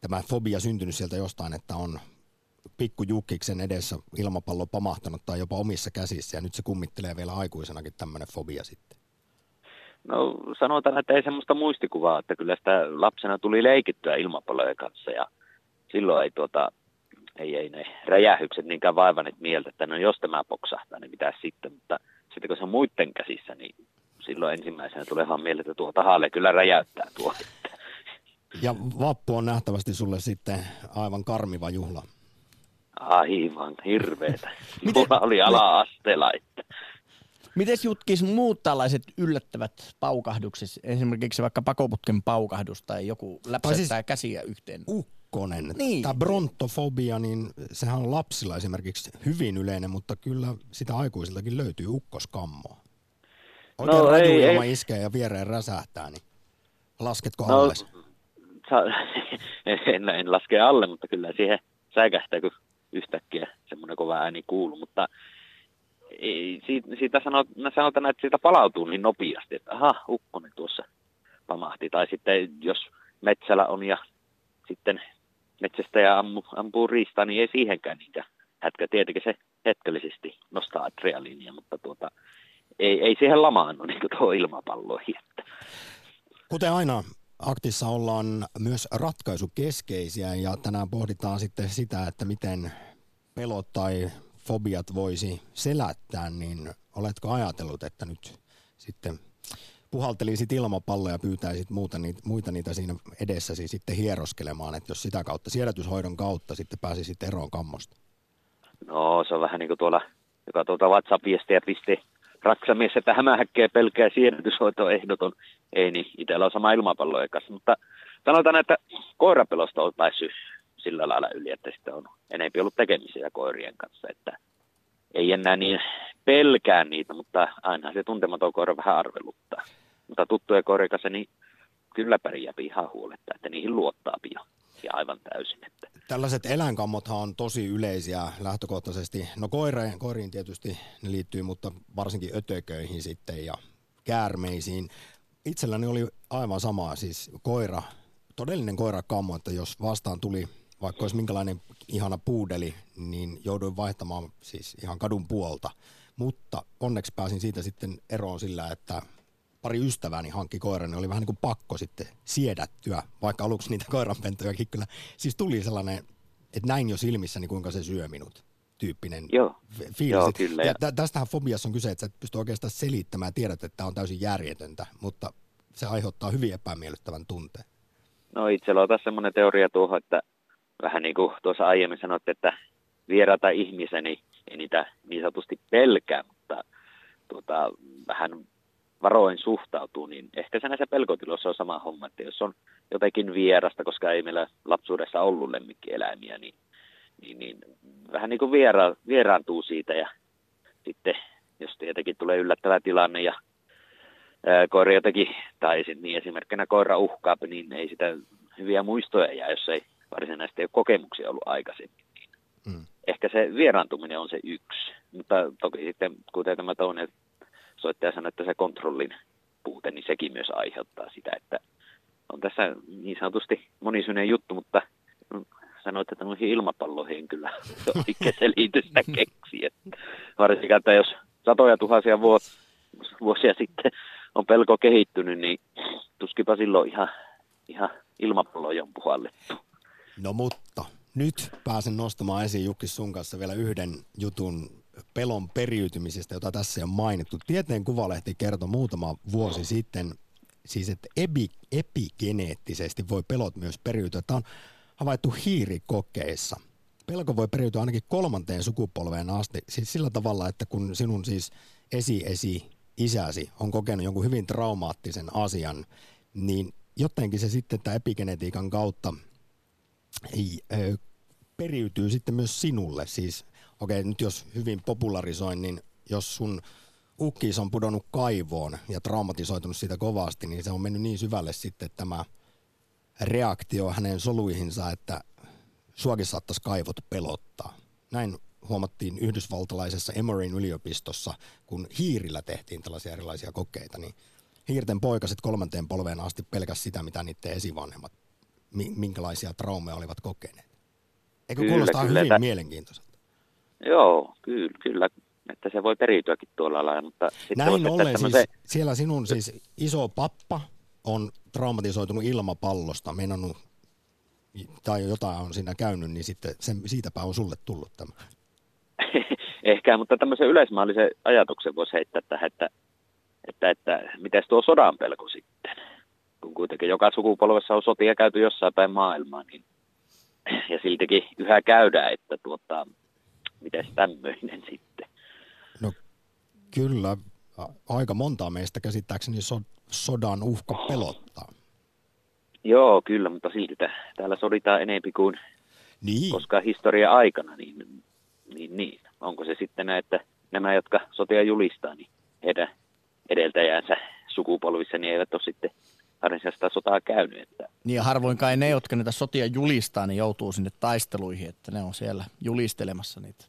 tämä fobia syntynyt sieltä jostain, että on pikkujukkiksen edessä ilmapallo pamahtanut tai jopa omissa käsissä ja nyt se kummittelee vielä aikuisenakin tämmöinen fobia sitten? No sanotaan, että ei semmoista muistikuvaa, että kyllä sitä lapsena tuli leikittyä ilmapallojen kanssa ja silloin ei ei ne räjähykset niinkään vaivanneet mieltä, että no jos tämä poksahtaa, niin mitä sitten, mutta sitten kun se on muiden käsissä, niin silloin ensimmäisenä tulee vaan mieleen, että tuo tahalle kyllä räjäyttää tuo. Ja vappu on nähtävästi sulle sitten aivan karmiva juhla. Aivan hirveetä. Mulla oli ala-asteella. Mites Jutkis muut tällaiset yllättävät paukahdukset, esimerkiksi vaikka pakoputken paukahdus tai joku läpsättää siis käsiä yhteen? Ukkonen. Niin. Tämä brontofobia, niin sehän on lapsilla esimerkiksi hyvin yleinen, mutta kyllä sitä aikuisiltakin löytyy ukkoskammoa. Oikein no, rajuilma iskee ja viereen räsähtää, niin lasketko alle? En laske alle, mutta kyllä siihen säikähtää, kun yhtäkkiä semmoinen kova ääni kuuluu, mutta ei, siitä sanotaan, että siitä palautuu niin nopeasti, että aha, ukkonen tuossa pamahti. Tai sitten jos metsällä on ja sitten metsästäjä ampuu riistaa, niin ei siihenkään niitä hätkä. Tietenkin se hetkellisesti nostaa adrenaliinia, mutta ei siihen lamaannu niin kuin tuo ilmapalloihin. Kuten aina Aktissa ollaan myös ratkaisukeskeisiä ja tänään pohditaan sitten sitä, että miten pelot tai fobiat voisi selättää, niin oletko ajatellut, että nyt sitten puhaltelisit ilmapalloja ja pyytäisit muita niitä siinä edessäsi sitten hieroskelemaan, että jos sitä kautta, siedätyshoidon kautta sitten pääsisit eroon kammosta? No se on vähän niin kuin tuolla, joka WhatsApp-viestiä pisti. Raksamies, että hämähäkkää pelkää siedätyshoito on ehdoton. Ei niin, itsellä on sama ilmapallojen kanssa, mutta sanotaan, että koirapelosta on päässyt sillä lailla yli, että sitten on enemmän ollut tekemisiä koirien kanssa, että ei enää niin pelkää niitä, mutta aina se tuntematon koira vähän arveluttaa. Mutta tuttuja koirien kanssa niin kyllä pärjää ihan huoletta, että niihin luottaa pian. Ja aivan täysin. Tällaiset eläinkammothan on tosi yleisiä lähtökohtaisesti. No koiriin tietysti ne liittyy, mutta varsinkin ötököihin sitten ja käärmeisiin. Itselläni oli aivan sama, siis koira, todellinen koirakammo, että jos vastaan tuli, vaikka olisi minkälainen ihana puudeli, niin jouduin vaihtamaan siis ihan kadun puolta. Mutta onneksi pääsin siitä sitten eroon sillä, että pari ystävääni hankki koiran, niin oli vähän niin kuin pakko sitten siedättyä, vaikka aluksi niitä koiranpentojakin kyllä. Siis tuli sellainen, että näin jo silmissäni, kuinka se syö minut, tyyppinen fiilis. Kyllä, ja tästähän fobiassa on kyse, että sä et pysty oikeastaan selittämään ja tiedät, että tämä on täysin järjetöntä, mutta se aiheuttaa hyvin epämiellyttävän tunteen. No itsellä on tässä semmoinen teoria tuohon, että vähän niin kuin tuossa aiemmin sanoitte, että vieraita ihmisiä, niin ei niitä niin sanotusti pelkää, mutta vähän varoin suhtautuu, niin ehkä se näissä pelkotiloissa on sama homma, että jos on jotenkin vierasta, koska ei meillä lapsuudessa ollut lemmikkieläimiä, niin vähän niin kuin vieraantuu siitä ja sitten jos tietenkin tulee yllättävä tilanne ja koira jotenkin, tai niin esimerkkinä koira uhkaa, niin ei sitä hyviä muistoja jää, jos ei varsinaisesti ole kokemuksia ollut aikaisemmin. Ehkä se vieraantuminen on se yksi, mutta toki sitten kuten tämä toinen soittaja sanoi, että se kontrollin puute, niin sekin myös aiheuttaa sitä, että on tässä niin sanotusti monisyinen juttu, mutta sanoit, että noihin ilmapalloihin kyllä se on oikein selitystä keksiä. Varsinkin, että jos satoja tuhansia vuosia sitten on pelko kehittynyt, niin tuskipa silloin ihan ilmapalloja on puhallettu. No mutta nyt pääsen nostamaan esiin Jukki sun kanssa vielä yhden jutun pelon periytymisestä, jota tässä on mainittu. Tieteen Kuvalehti kertoi muutama vuosi sitten, siis että epigeneettisesti voi pelot myös periytyä. Tämä on havaittu hiirikokeissa. Pelko voi periytyä ainakin 3. sukupolveen asti, siis sillä tavalla, että kun sinun siis isäsi on kokenut jonkun hyvin traumaattisen asian, niin jotenkin se sitten tämän epigenetiikan kautta periytyy sitten myös sinulle, siis okei, nyt jos hyvin popularisoin, niin jos sun ukkis on pudonnut kaivoon ja traumatisoitunut siitä kovasti, niin se on mennyt niin syvälle sitten tämä reaktio hänen soluihinsa, että suakin saattaisi kaivot pelottaa. Näin huomattiin yhdysvaltalaisessa Emoryn yliopistossa, kun hiirillä tehtiin tällaisia erilaisia kokeita, niin hiirten poikaset 3. polveen asti pelkäs sitä, mitä niiden esivanhemmat, minkälaisia traumeja olivat kokeneet. Eikö kuulostaa hyvin mielenkiintoiselta? Joo, kyllä, että se voi periytyäkin tuolla lailla, mutta näin ollen tämmöisen siis siellä sinun siis iso pappa on traumatisoitunut ilmapallosta, meinannut tai jotain on siinä käynyt, niin sitten siitäpä on sulle tullut tämä. Ehkä, mutta tämmöisen yleismaallisen ajatuksen voisi heittää tähän, että mitäs tuo sodan pelko sitten? Kun kuitenkin joka sukupolvessa on sotia käyty jossain päin maailmaa, niin, ja siltikin yhä käydään, että mitäs tämmöinen sitten? No kyllä, aika montaa meistä käsittääkseni sodan uhka pelottaa. Joo, kyllä, mutta silti täällä soditaan enempi kuin koskaan historian aikana, niin. Onko se sitten näin, että nämä, jotka sotia julistaa, niin heidän edeltäjänsä sukupolvissa niin eivät ole sitten harvinaista sotaa käynyt. Niin ja harvoinkaan ne, jotka näitä sotia julistaa, niin joutuu sinne taisteluihin, että ne on siellä julistelemassa niitä.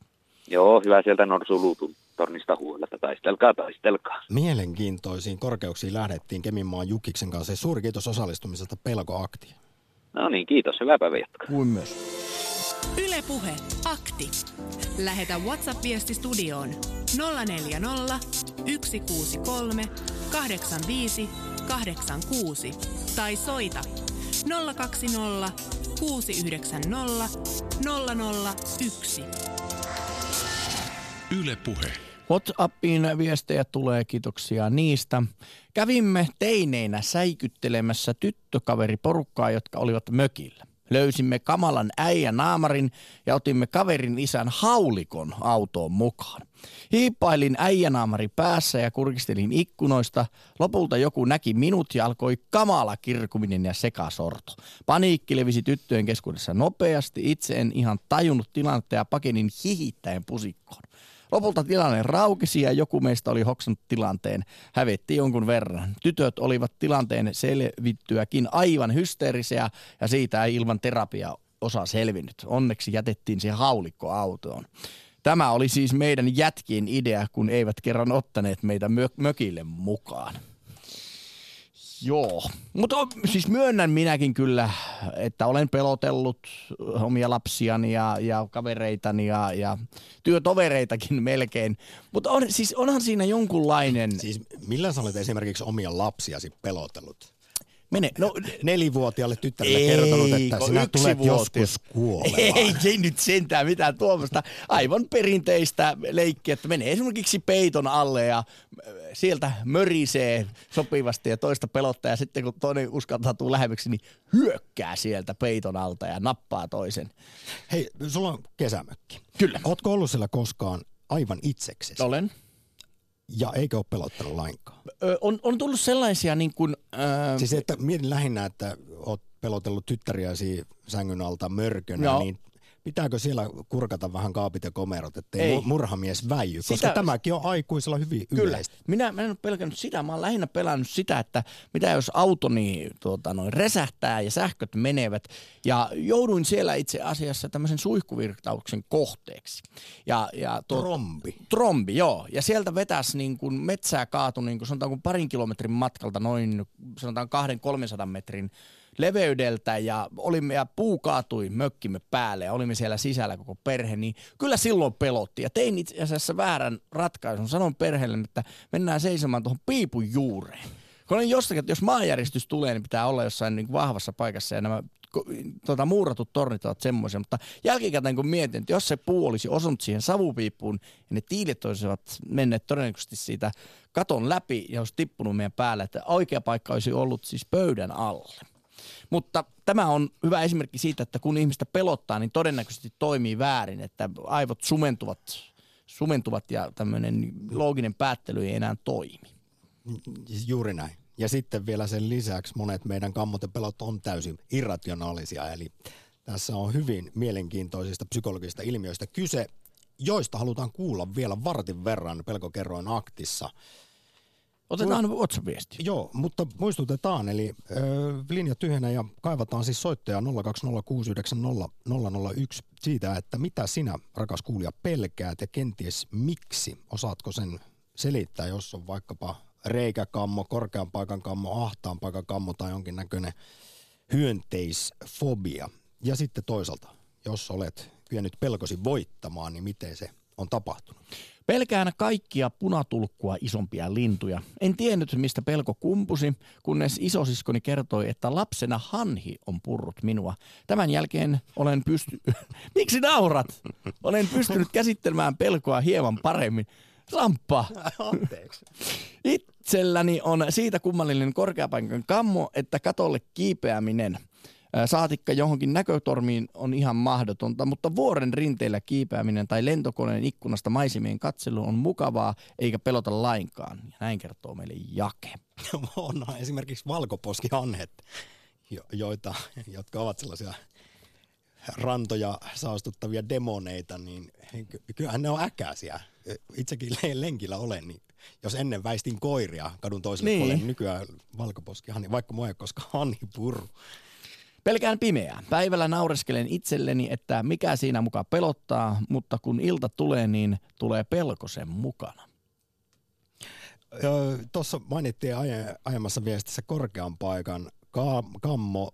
Joo, hyvä sieltä Norsuluutun tornista huolelta. Taistelkaa. Mielenkiintoisiin korkeuksiin lähdettiin Keminmaan Jukiksen kanssa. Suuri kiitos osallistumisesta Pelko Aktiin. No niin, kiitos. Hyvää päivänjatkoa. Kuin myös. Yle Puhe, Akti. Lähetä WhatsApp-viesti studioon 040 163 85 86 tai soita 020 690 001. Yle Puhe. WhatsAppiin viestejä tulee, kiitoksia niistä. Kävimme teineinä säikyttelemässä tyttökaveriporukkaa, jotka olivat mökillä. Löysimme kamalan äijän naamarin ja otimme kaverin isän haulikon autoon mukaan. Hiipailin äijänaamari päässä ja kurkistelin ikkunoista. Lopulta joku näki minut ja alkoi kamala kirkuminen ja sekasorto. Paniikki levisi tyttöjen keskuudessa nopeasti. Itse en ihan tajunnut tilannetta ja pakenin hihittäen pusikkoon. Lopulta tilanne raukesi ja joku meistä oli hoksannut tilanteen. Hävetti jonkun verran. Tytöt olivat tilanteen selvittyäkin aivan hysteerisiä ja siitä ei ilman terapiaa osa selvinnyt. Onneksi jätettiin se haulikko autoon. Tämä oli siis meidän jätkien idea, kun eivät kerran ottaneet meitä mökille mukaan. Joo, mutta siis myönnän minäkin kyllä, että olen pelotellut omia lapsiani ja kavereitani ja työtovereitakin melkein. Mutta onhan siinä jonkunlainen... Siis millä sä olet esimerkiksi omia lapsiasi pelotellut? No, 4-vuotiaalle tyttärelle kertonut, että sinä tulet joskus kuolemaan. Ei nyt sentään mitään tuomasta aivan perinteistä leikkiä, että menee esimerkiksi peiton alle ja sieltä mörisee sopivasti ja toista pelottaa. Ja sitten kun toinen uskaltautuu lähemmäksi, niin hyökkää sieltä peiton alta ja nappaa toisen. Hei, sulla on kesämökki. Kyllä. Ootko ollut siellä koskaan aivan itseksesi? Olen. Ja eikö ole pelottanut lainkaan? On tullut sellaisia niin kuin... Siis että mietin lähinnä, että oot pelotellut tyttäriäsi sängyn alta mörkönä, niin pitääkö siellä kurkata vähän kaapit ja komerot, ettei murhamies väijy? Koska tämäkin on aikuisella hyvin yleistä. Minä en ole pelkännyt sitä, mä oon lähinnä pelännyt sitä, että mitä jos autoni resähtää ja sähköt menevät. Ja jouduin siellä itse asiassa tämmöisen suihkuvirtauksen kohteeksi. Trombi. Trombi, joo. Ja sieltä vetäisi niin kuin metsää kaatu, niin kuin sanotaan kun parin kilometrin matkalta noin sanotaan 200-300 metrin leveydeltä ja puu kaatui mökkimme päälle ja olimme siellä sisällä koko perhe, niin kyllä silloin pelotti. Ja tein itse asiassa väärän ratkaisun. Sanon perheelle, että mennään seisomaan tuohon piipun juureen. Kun jostakin, että jos maanjäristys tulee, niin pitää olla jossain niin vahvassa paikassa ja nämä muuratut tornit ovat semmoisia. Mutta jälkikäteen kun mietin, että jos se puu olisi osunut siihen savupiippuun ja ne tiilet olisivat menneet todennäköisesti siitä katon läpi ja olisi tippunut meidän päälle, että oikea paikka olisi ollut siis pöydän alle. Mutta tämä on hyvä esimerkki siitä, että kun ihmistä pelottaa, niin todennäköisesti toimii väärin, että aivot sumentuvat ja tämmöinen looginen päättely ei enää toimi. Juuri näin. Ja sitten vielä sen lisäksi monet meidän kammotepelot on täysin irrationaalisia, eli tässä on hyvin mielenkiintoisista psykologisista ilmiöistä kyse, joista halutaan kuulla vielä vartin verran Pelkokerroin Aktissa. Otetaan WhatsApp-viesti. Joo, mutta muistutetaan, eli linja tyhjenee ja kaivataan siis soittajaa 020690001 siitä, että mitä sinä, rakas kuulija, pelkäät ja kenties miksi. Osaatko sen selittää, jos on vaikkapa reikäkammo, korkean paikan kammo, ahtaan paikan kammo tai jonkinnäköinen hyönteisfobia. Ja sitten toisaalta, jos olet kyennyt pelkosi voittamaan, niin miten se on tapahtunut? Pelkään kaikkia punatulkkua isompia lintuja. En tiennyt, mistä pelko kumpusi, kunnes isosiskoni kertoi, että lapsena hanhi on purrut minua. Tämän jälkeen olen Miksi naurat? Olen pystynyt käsittelemään pelkoa hieman paremmin. Samppa! Anteeksi. Itselläni on siitä kummallinen korkeapaikan kammo, että katolle kiipeäminen. Saatikka johonkin näkötormiin on ihan mahdotonta, mutta vuoren rinteillä kiipeäminen tai lentokoneen ikkunasta maisemien katselu on mukavaa eikä pelota lainkaan. Ja näin kertoo meille Jake. On esimerkiksi valkoposkihanhet, jotka ovat sellaisia rantoja saastuttavia demoneita, niin kyllähän ne on äkäisiä. Itsekin lenkillä olen, niin jos ennen väistin koiria kadun toiselle puolelle, niin nykyään valkoposkihanhi, vaikka mua ei koska hanhi purru. Pelkään pimeää. Päivällä naureskelen itselleni, että mikä siinä muka pelottaa, mutta kun ilta tulee, niin tulee pelko sen mukana. Tuossa mainittiin aiemmassa viestissä korkean paikan kammo.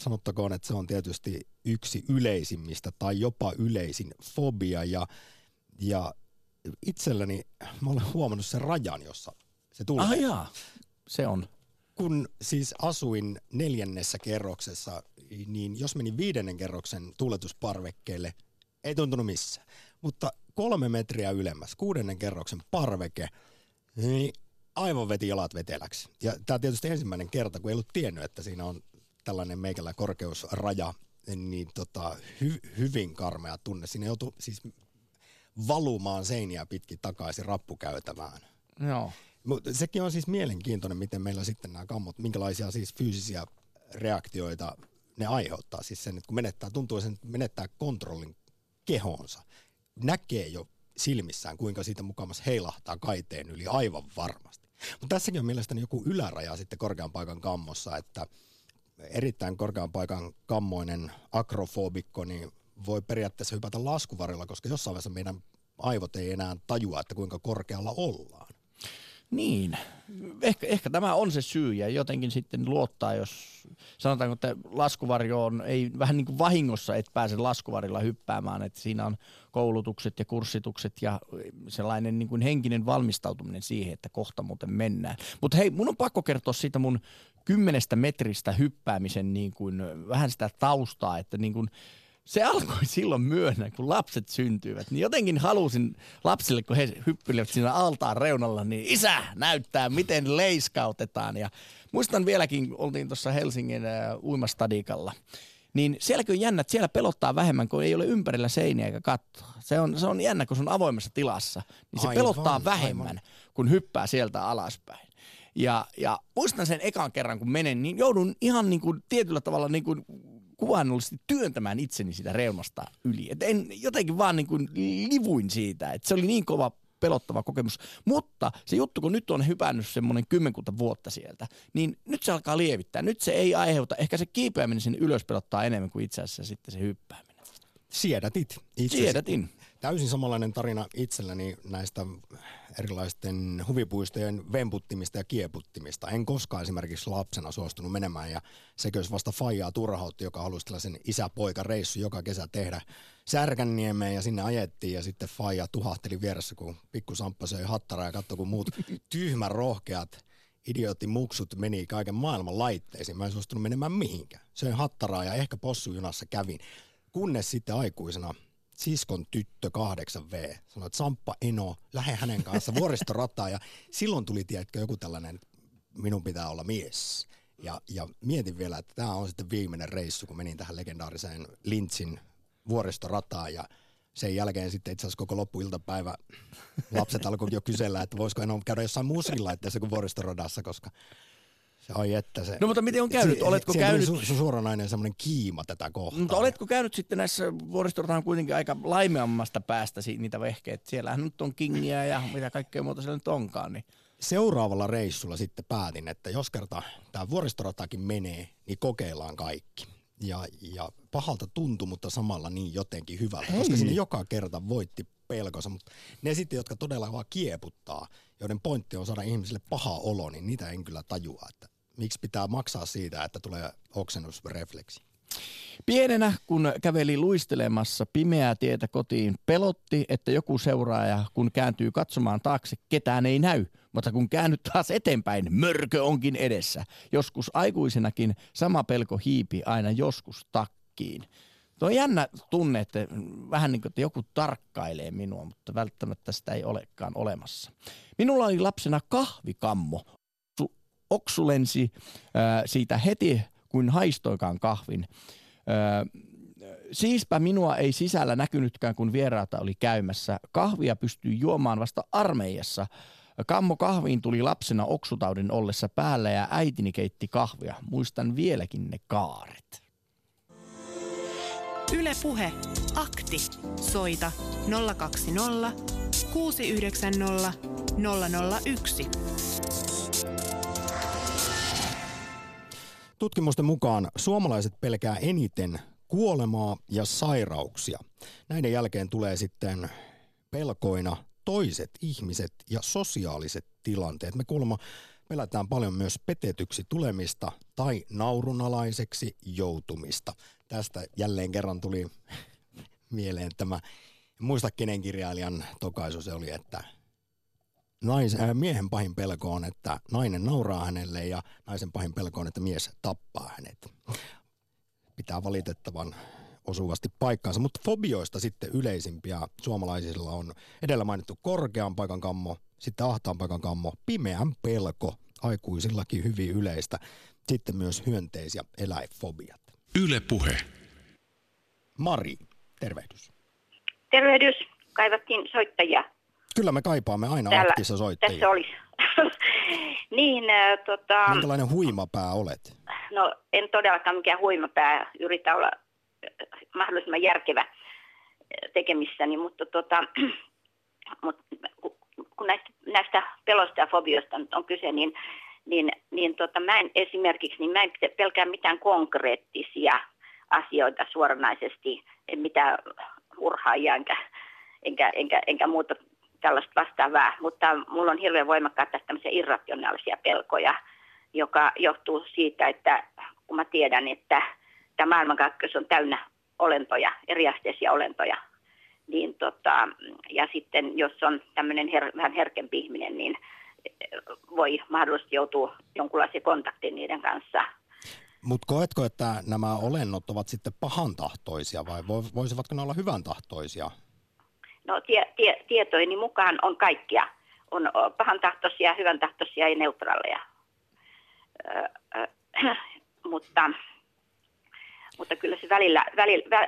Sanottakoon, että se on tietysti yksi yleisimmistä tai jopa yleisin fobia. Ja itselläni mä olen huomannut sen rajan, jossa se tulee. Ah jaa, se on. Kun siis asuin 4. kerroksessa, niin jos menin 5. kerroksen tuuletusparvekkeelle, ei tuntunut missään. Mutta 3 metriä ylemmäs, 6. kerroksen parveke, niin aivan veti jalat veteläksi. Ja tämä tietysti ensimmäinen kerta, kun ei ollut tiennyt, että siinä on tällainen meikälä korkeusraja, niin hyvin karmea tunne. Siinä joutui siis valumaan seiniä pitkin takaisin rappukäytävään. Joo. Mutta sekin on siis mielenkiintoinen, miten meillä sitten nämä kammot, minkälaisia siis fyysisiä reaktioita ne aiheuttaa. Siis sen, että kun tuntuu, että menettää kontrollin kehoonsa. Näkee jo silmissään, kuinka siitä mukamassa heilahtaa kaiteen yli aivan varmasti. Mutta tässäkin on mielestäni joku yläraja sitten korkean paikan kammossa, että erittäin korkean paikan kammoinen akrofobikko niin voi periaatteessa hypätä laskuvarjolla, koska jossain vaiheessa meidän aivot ei enää tajua, että kuinka korkealla ollaan. Niin. Ehkä tämä on se syy ja jotenkin sitten luottaa, jos sanotaanko, että laskuvarjoon ei vähän niin kuin vahingossa, et pääse laskuvarjolla hyppäämään, että siinä on koulutukset ja kurssitukset ja sellainen niin kuin henkinen valmistautuminen siihen, että kohta muuten mennään. Mutta hei, mun on pakko kertoa siitä mun 10 metristä hyppäämisen niin kuin vähän sitä taustaa, että niin kuin se alkoi silloin myönnä, kun lapset syntyivät, niin jotenkin halusin lapsille, kun he hyppilevät siinä altaan reunalla, niin isä näyttää, miten leiskautetaan. Ja muistan vieläkin, oltiin tuossa Helsingin uimastadikalla, niin sielläkin on jännä, että siellä pelottaa vähemmän, kun ei ole ympärillä seiniä eikä kattoa. Se on jännä, kun se on avoimessa tilassa, niin se aivan, pelottaa vähemmän, kun hyppää sieltä alaspäin. Ja muistan sen ekan kerran, kun menen, niin joudun ihan niin kuin tietyllä tavalla niin kuin kuvaannollisesti työntämään itseni sitä reunasta yli. Et en jotenkin vaan niin kuin livuin siitä, että se oli niin kova pelottava kokemus. Mutta se juttu, kun nyt on hypännyt semmoinen 10 vuotta sieltä, niin nyt se alkaa lievittää. Nyt se ei aiheuta, ehkä se kiipeäminen sinne ylös pelottaa enemmän kuin itse asiassa sitten se hyppääminen. Siedätin. Täysin samanlainen tarina itselläni näistä erilaisten huvipuistojen vemputtimista ja kieputtimista. En koskaan esimerkiksi lapsena suostunut menemään ja sekös vasta faijaa turhautti, joka halusi tällaisen isä-poika-reissu joka kesä tehdä Särkänniemeen ja sinne ajettiin ja sitten faija tuhahteli vieressä, kun pikku Samppa söi hattaraa ja katsoi, kun muut tyhmän rohkeat idioottimuksut meni kaiken maailman laitteisiin. Mä en suostunut menemään mihinkään. Söin hattaraa ja ehkä possujunassa kävin, kunnes sitten aikuisena siskon tyttö 8V sanoi, että Samppa Eno, lähde hänen kanssa vuoristorataan. Ja silloin tuli, tiedätkö, joku tällainen, että minun pitää olla mies. Ja mietin vielä, että tämä on sitten viimeinen reissu, kun menin tähän legendaariseen Lintsin vuoristorataan. Ja sen jälkeen sitten itse asiassa koko loppuiltapäivä lapset alkoivat jo kysellä, että voisiko Eno käydä jossain muussakin laitteessa kuin vuoristoradassa, koska ai että se. No mutta miten on käynyt? Oletko käynyt suoranainen semmoinen kiima tätä kohtaa. Mutta oletko käynyt sitten näissä vuoristorataan kuitenkin aika laimeammasta päästä niitä vehkeet. Siellähän nyt on kingiä ja mitä kaikkea muuta siellä nyt onkaan. Niin. Seuraavalla reissulla sitten päätin, että jos kerta tämä vuoristorataakin menee, niin kokeillaan kaikki. Ja pahalta tuntui, mutta samalla niin jotenkin hyvältä, koska sinne joka kerta voitti pelkonsa, mutta ne sitten, jotka todella vaan kieputtaa, joiden pointti on saada ihmisille paha olo, niin niitä en kyllä tajua, että miksi pitää maksaa siitä, että tulee oksennusrefleksi. Pienenä, kun käveli luistelemassa pimeää tietä kotiin, pelotti, että joku seuraaja, kun kääntyy katsomaan taakse, ketään ei näy. Mutta kun käännyt taas eteenpäin, mörkö onkin edessä. Joskus aikuisenakin sama pelko hiipi aina joskus takkiin. Tuo on jännä tunne, että vähän niin kuin, että joku tarkkailee minua, mutta välttämättä sitä ei olekaan olemassa. Minulla oli lapsena kahvikammo. Oksu lensi siitä heti, kun haistoikaan kahvin. Siispä minua ei sisällä näkynytkään, kun vieraata oli käymässä. Kahvia pystyy juomaan vasta armeijassa. Kammo kahviin tuli lapsena oksutaudin ollessa päällä ja äitini keitti kahvia. Muistan vieläkin ne kaaret. Yle Puhe. Akti. Soita 020 690 001. Tutkimusten mukaan suomalaiset pelkää eniten kuolemaa ja sairauksia. Näiden jälkeen tulee sitten pelkoina toiset ihmiset ja sosiaaliset tilanteet. Me kuulemma pelätään paljon myös petetyksi tulemista tai naurunalaiseksi joutumista. Tästä jälleen kerran tuli mieleen tämä, muista kenen kirjailijan tokaisu se oli, että miehen pahin pelko on, että nainen nauraa hänelle ja naisen pahin pelko on, että mies tappaa hänet. Pitää valitettavan osuvasti paikkaansa, mutta fobioista sitten yleisimpiä suomalaisilla on edellä mainittu korkean paikan kammo, sitten ahtaan paikan kammo, pimeän pelko, aikuisillakin hyvin yleistä, sitten myös hyönteis- ja eläinfobiat. Yle Puhe. Mari, tervehdys. Tervehdys, kaivattiin soittajia. Kyllä me kaipaamme aina Aktissa soittajia. Tässä olisi. Niin, minkälainen huimapää olet? No, en todellakaan mikään huimapää. Yritän olla mahdollisimman järkevä tekemissäni, mutta kun näistä peloista ja fobioista on kyse, niin mä en esimerkiksi, niin mä en pelkää mitään konkreettisia asioita suoranaisesti, en mitään urhaajia enkä muuta tällaista vastaavaa, mutta mulla on hirveän voimakkaat tämmöisiä irrationaalisia pelkoja, joka johtuu siitä, että kun mä tiedän, että tämä maailmankaikkeus on täynnä olentoja, eriasteisia olentoja, niin ja sitten jos on tämmöinen vähän herkempi ihminen, niin voi mahdollisesti joutua jonkunlaisiin kontaktiin niiden kanssa. Mutta koetko, että nämä olennot ovat sitten pahantahtoisia vai voisivatko ne olla hyväntahtoisia? No tietojeni mukaan on kaikkia. On pahantahtoisia, hyväntahtoisia ja neutraaleja. Mutta kyllä se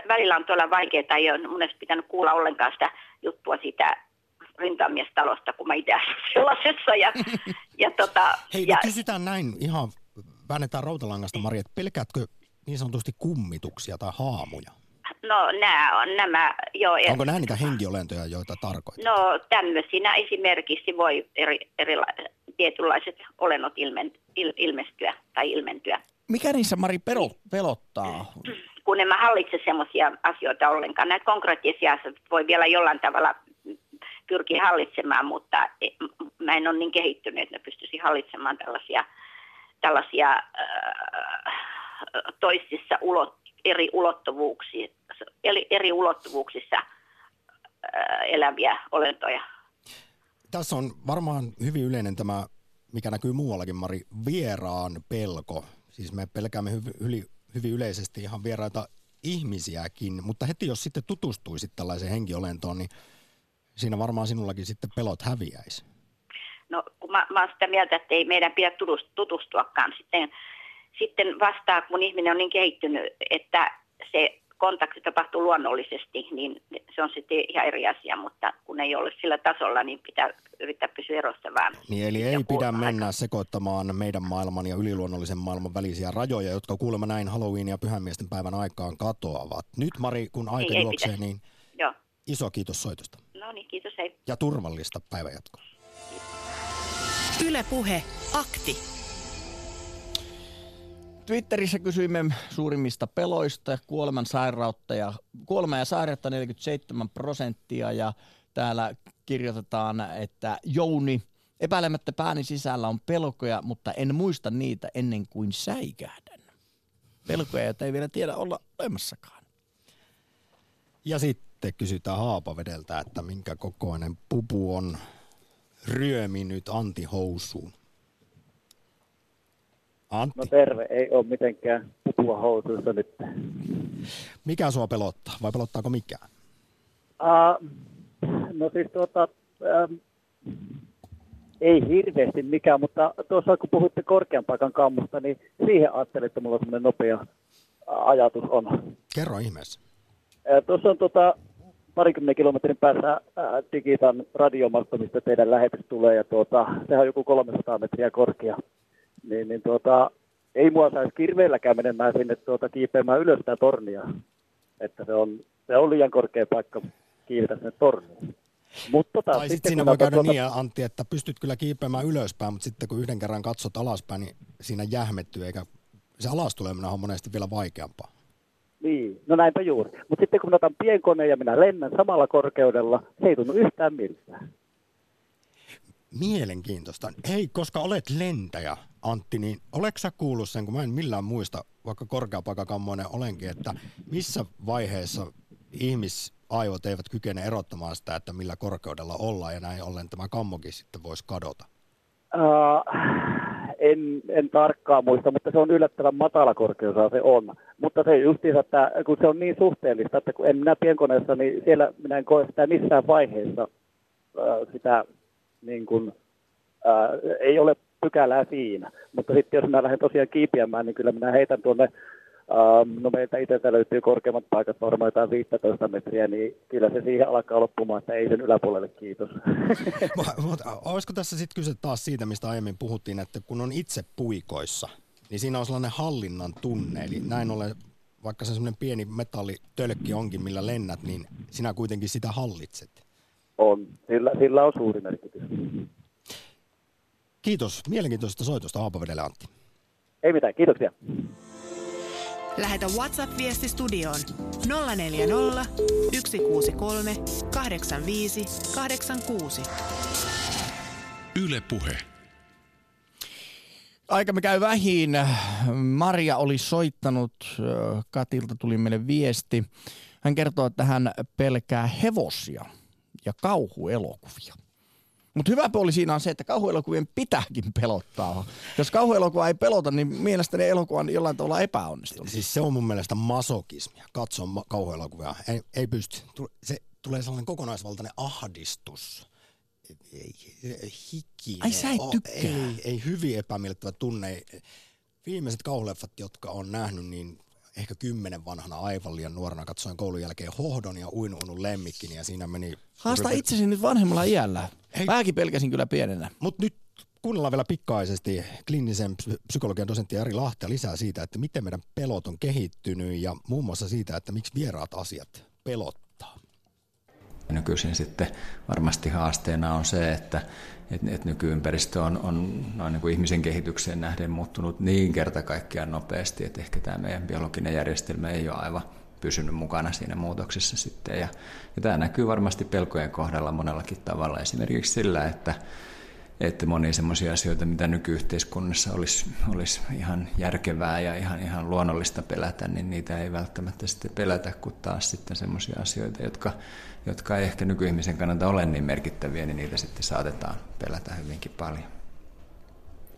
välillä on tuolla vaikeaa, tai ei ole mun edes pitänyt kuulla ollenkaan sitä juttua siitä rintamiestalosta, kun mä itse asuin sellaisessa. Hei, kysytään näin, ihan väännetään rautalangasta, Mari, että pelkäätkö niin sanotusti kummituksia tai haamuja? No nämä, joo. Onko nämä niitä henkiolentoja, joita tarkoittaa? No tämmöisinä esimerkiksi voi tietynlaiset olennot ilmestyä tai ilmentyä. Mikä niissä, Mari, pelottaa? Kun en mä hallitse semmoisia asioita ollenkaan. Näitä konkreettisia asioita voi vielä jollain tavalla pyrkiä hallitsemaan, mutta mä en ole niin kehittynyt, että mä pystyisin hallitsemaan tällaisia toisissa eri ulottuvuuksissa eläviä olentoja. Tässä on varmaan hyvin yleinen tämä, mikä näkyy muuallakin, Mari, vieraan pelko. Siis me pelkäämme hyvin yleisesti ihan vieraita ihmisiäkin, mutta heti jos sitten tutustuisit tällaiseen henkiolentoon, niin siinä varmaan sinullakin sitten pelot häviäisi. No kun mä oon sitä mieltä, että ei meidän pidä tutustuakaan sitten vastaan, kun ihminen on niin kehittynyt, että se kontakti tapahtuu luonnollisesti, niin se on sitten ihan eri asia, mutta kun ei ole sillä tasolla, niin pitää yrittää pysyä erossa vaan. Niin, eli ei pidä mennä sekoittamaan meidän maailman ja yliluonnollisen maailman välisiä rajoja, jotka kuulemma näin Halloween ja Pyhämiesten päivän aikaan katoavat. Nyt, Mari, kun aika juoksee, niin joo. Iso kiitos soitosta. No niin, kiitos. Hei. Ja turvallista päivänjatkoa. Yle Puhe. Akti. Twitterissä kysyimme suurimmista peloista, kuolema ja sairautta 47% ja täällä kirjoitetaan, että Jouni, epäilemättä pääni sisällä on pelkoja, mutta en muista niitä ennen kuin säikähdän. pelkoja, joita ei vielä tiedä olla olemassakaan. Ja sitten kysytään Haapavedeltä, että minkä kokoinen pupu on ryöminyt Antti-housuun. Antti. No terve, ei ole mitenkään pupua housuissa nyt. Mikä sua pelottaa vai pelottaako mikään? Ei hirveästi mikään, mutta tuossa kun puhutte korkean paikan kammusta, niin siihen ajattelin, että mulla semmoinen nopea ajatus on. Kerro ihmeessä. Tuossa on parikymmenen kilometrin päässä Digitan radiomasto, mistä teidän lähetys tulee, ja sehän on joku 300 metriä korkea. Ei mua saisi kirveelläkään menemään sinne kiipeämään ylös sitä tornia. Että se on liian korkea paikka kiivetä sinne torniin. Tai sitten siinä voi käydä niin, Antti, että pystyt kyllä kiipeämään ylöspäin, mutta sitten kun yhden kerran katsot alaspäin, niin siinä jähmettyy, eikä se alastuleminen on monesti vielä vaikeampaa. Niin, no näinpä juuri. Mutta sitten kun minä otan pienkoneen ja minä lennän samalla korkeudella, se ei tunnu yhtään miltään. Mielenkiintoista. Hei, koska olet lentäjä, Antti, niin oletko sä kuullut sen, kun mä en millään muista, vaikka korkeapakakammoinen olenkin, että missä vaiheessa ihmisaivot eivät kykene erottamaan sitä, että millä korkeudella ollaan, ja näin ollen tämä kammokin sitten voisi kadota? En tarkkaan muista, mutta se on yllättävän matala korkeudella se on. Mutta se justiinsa, että kun se on niin suhteellista, että kun en minä pienkoneessa, niin siellä minä en koe sitä missään vaiheessa sitä... Niin kun, ei ole pykälää siinä, mutta sitten jos minä lähden tosiaan kiipiämään, niin kyllä minä heitän tuonne, meiltä itseltä löytyy korkeimmat paikat varmaan jotain 15 metriä, niin kyllä se siihen alkaa loppumaan, että ei sen yläpuolelle, kiitos. Olisiko tässä sitten kyse taas siitä, mistä aiemmin puhuttiin, että kun on itse puikoissa, niin siinä on sellainen hallinnan tunne, eli näin ollen, vaikka se sellainen pieni metallitölkki onkin, millä lennät, niin sinä kuitenkin sitä hallitset. On. Sillä on suuri merkitys. Kiitos. Mielenkiintoisesta soitosta Haapavedelle, Antti. Ei mitään. Kiitoksia. Lähetä WhatsApp-viesti studioon 040 163 85 86. Yle Puhe. Aikamme käy vähin. Maria oli soittanut. Katilta tuli meille viesti. Hän kertoo, että hän pelkää hevosia ja kauhuelokuvia. Mutta hyvä puoli siinä on se, että kauhuelokuvien pitääkin pelottaa. Jos kauhuelokuva ei pelota, niin mielestäni elokuva on jollain tavalla epäonnistunut. Siis se on mun mielestä masokismia. Katso kauhuelokuvia. Ei pysty. Se tulee sellainen kokonaisvaltainen ahdistus. Hiki. Ai sä et tykkää. Ei hyvin epämiellyttävä tunne. Viimeiset kauhuleffat, jotka on nähnyt, niin ehkä 10 vanhana, aivan liian nuorena, katsoin koulun jälkeen Hohdon ja Uinu lemmikkiin, ja siinä meni... Haasta itsesi nyt vanhemmalla iällä. Hei. Mäkin pelkäsin kyllä pienenä. Mutta nyt kuunnellaan vielä pikaisesti kliinisen psykologian dosentti Jari Lahti lisää siitä, että miten meidän pelot on kehittynyt, ja muun muassa siitä, että miksi vieraat asiat pelottaa. Nykyisin sitten varmasti haasteena on se, että nykyympäristö on noin niin kuin ihmisen kehitykseen nähden muuttunut niin kerta kaikkiaan nopeasti, että ehkä tämä meidän biologinen järjestelmä ei ole aivan pysynyt mukana siinä muutoksessa sitten. Ja tämä näkyy varmasti pelkojen kohdalla monellakin tavalla, esimerkiksi sillä, että monia semmoisia asioita, mitä nykyyhteiskunnassa olisi ihan järkevää ja ihan luonnollista pelätä, niin niitä ei välttämättä sitten pelätä, kun taas sitten semmoisia asioita, jotka ei ehkä nykyihmisen kannalta ole niin merkittäviä, niin niitä sitten saatetaan pelätä hyvinkin paljon.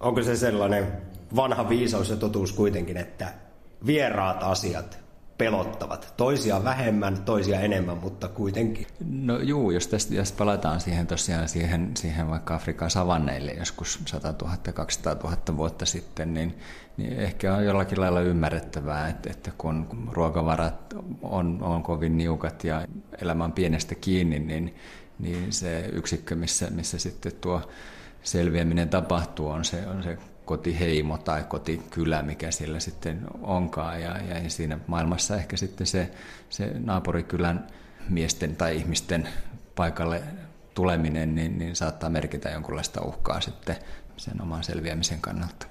Onko se sellainen vanha viisaus ja totuus kuitenkin, että vieraat asiat pelottavat? Toisia vähemmän, toisia enemmän, mutta kuitenkin. No juu, jos palataan siihen tosiaan siihen vaikka Afrikan savanneille joskus 100 000, 200 000 vuotta sitten, niin ehkä on jollakin lailla ymmärrettävää, että kun ruokavarat on kovin niukat ja elämä on pienestä kiinni, niin se yksikkö, missä sitten tuo selviäminen tapahtuu, on se kotiheimo tai kotikylä, mikä siellä sitten onkaan. Ja siinä maailmassa ehkä sitten se naapurikylän miesten tai ihmisten paikalle tuleminen niin saattaa merkitä jonkunlaista uhkaa sitten sen oman selviämisen kannalta.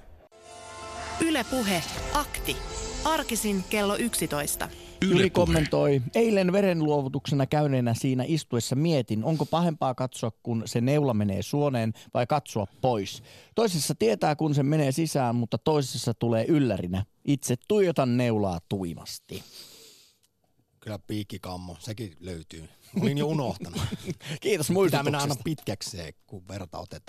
Yle Puhe. Akti. Arkisin kello 11. Jyri kommentoi, eilen verenluovutuksena käyneenä siinä istuessa mietin, onko pahempaa katsoa, kun se neula menee suoneen vai katsoa pois. Toisessa tietää, kun se menee sisään, mutta toisessa tulee yllärinä. Itse tuijotan neulaa tuimasti. Kyllä piikkikammo, sekin löytyy. Olin jo unohtanut. Kiitos muistutuksesta. Tämä mennään aina pitkäkseen, kun verta otetaan.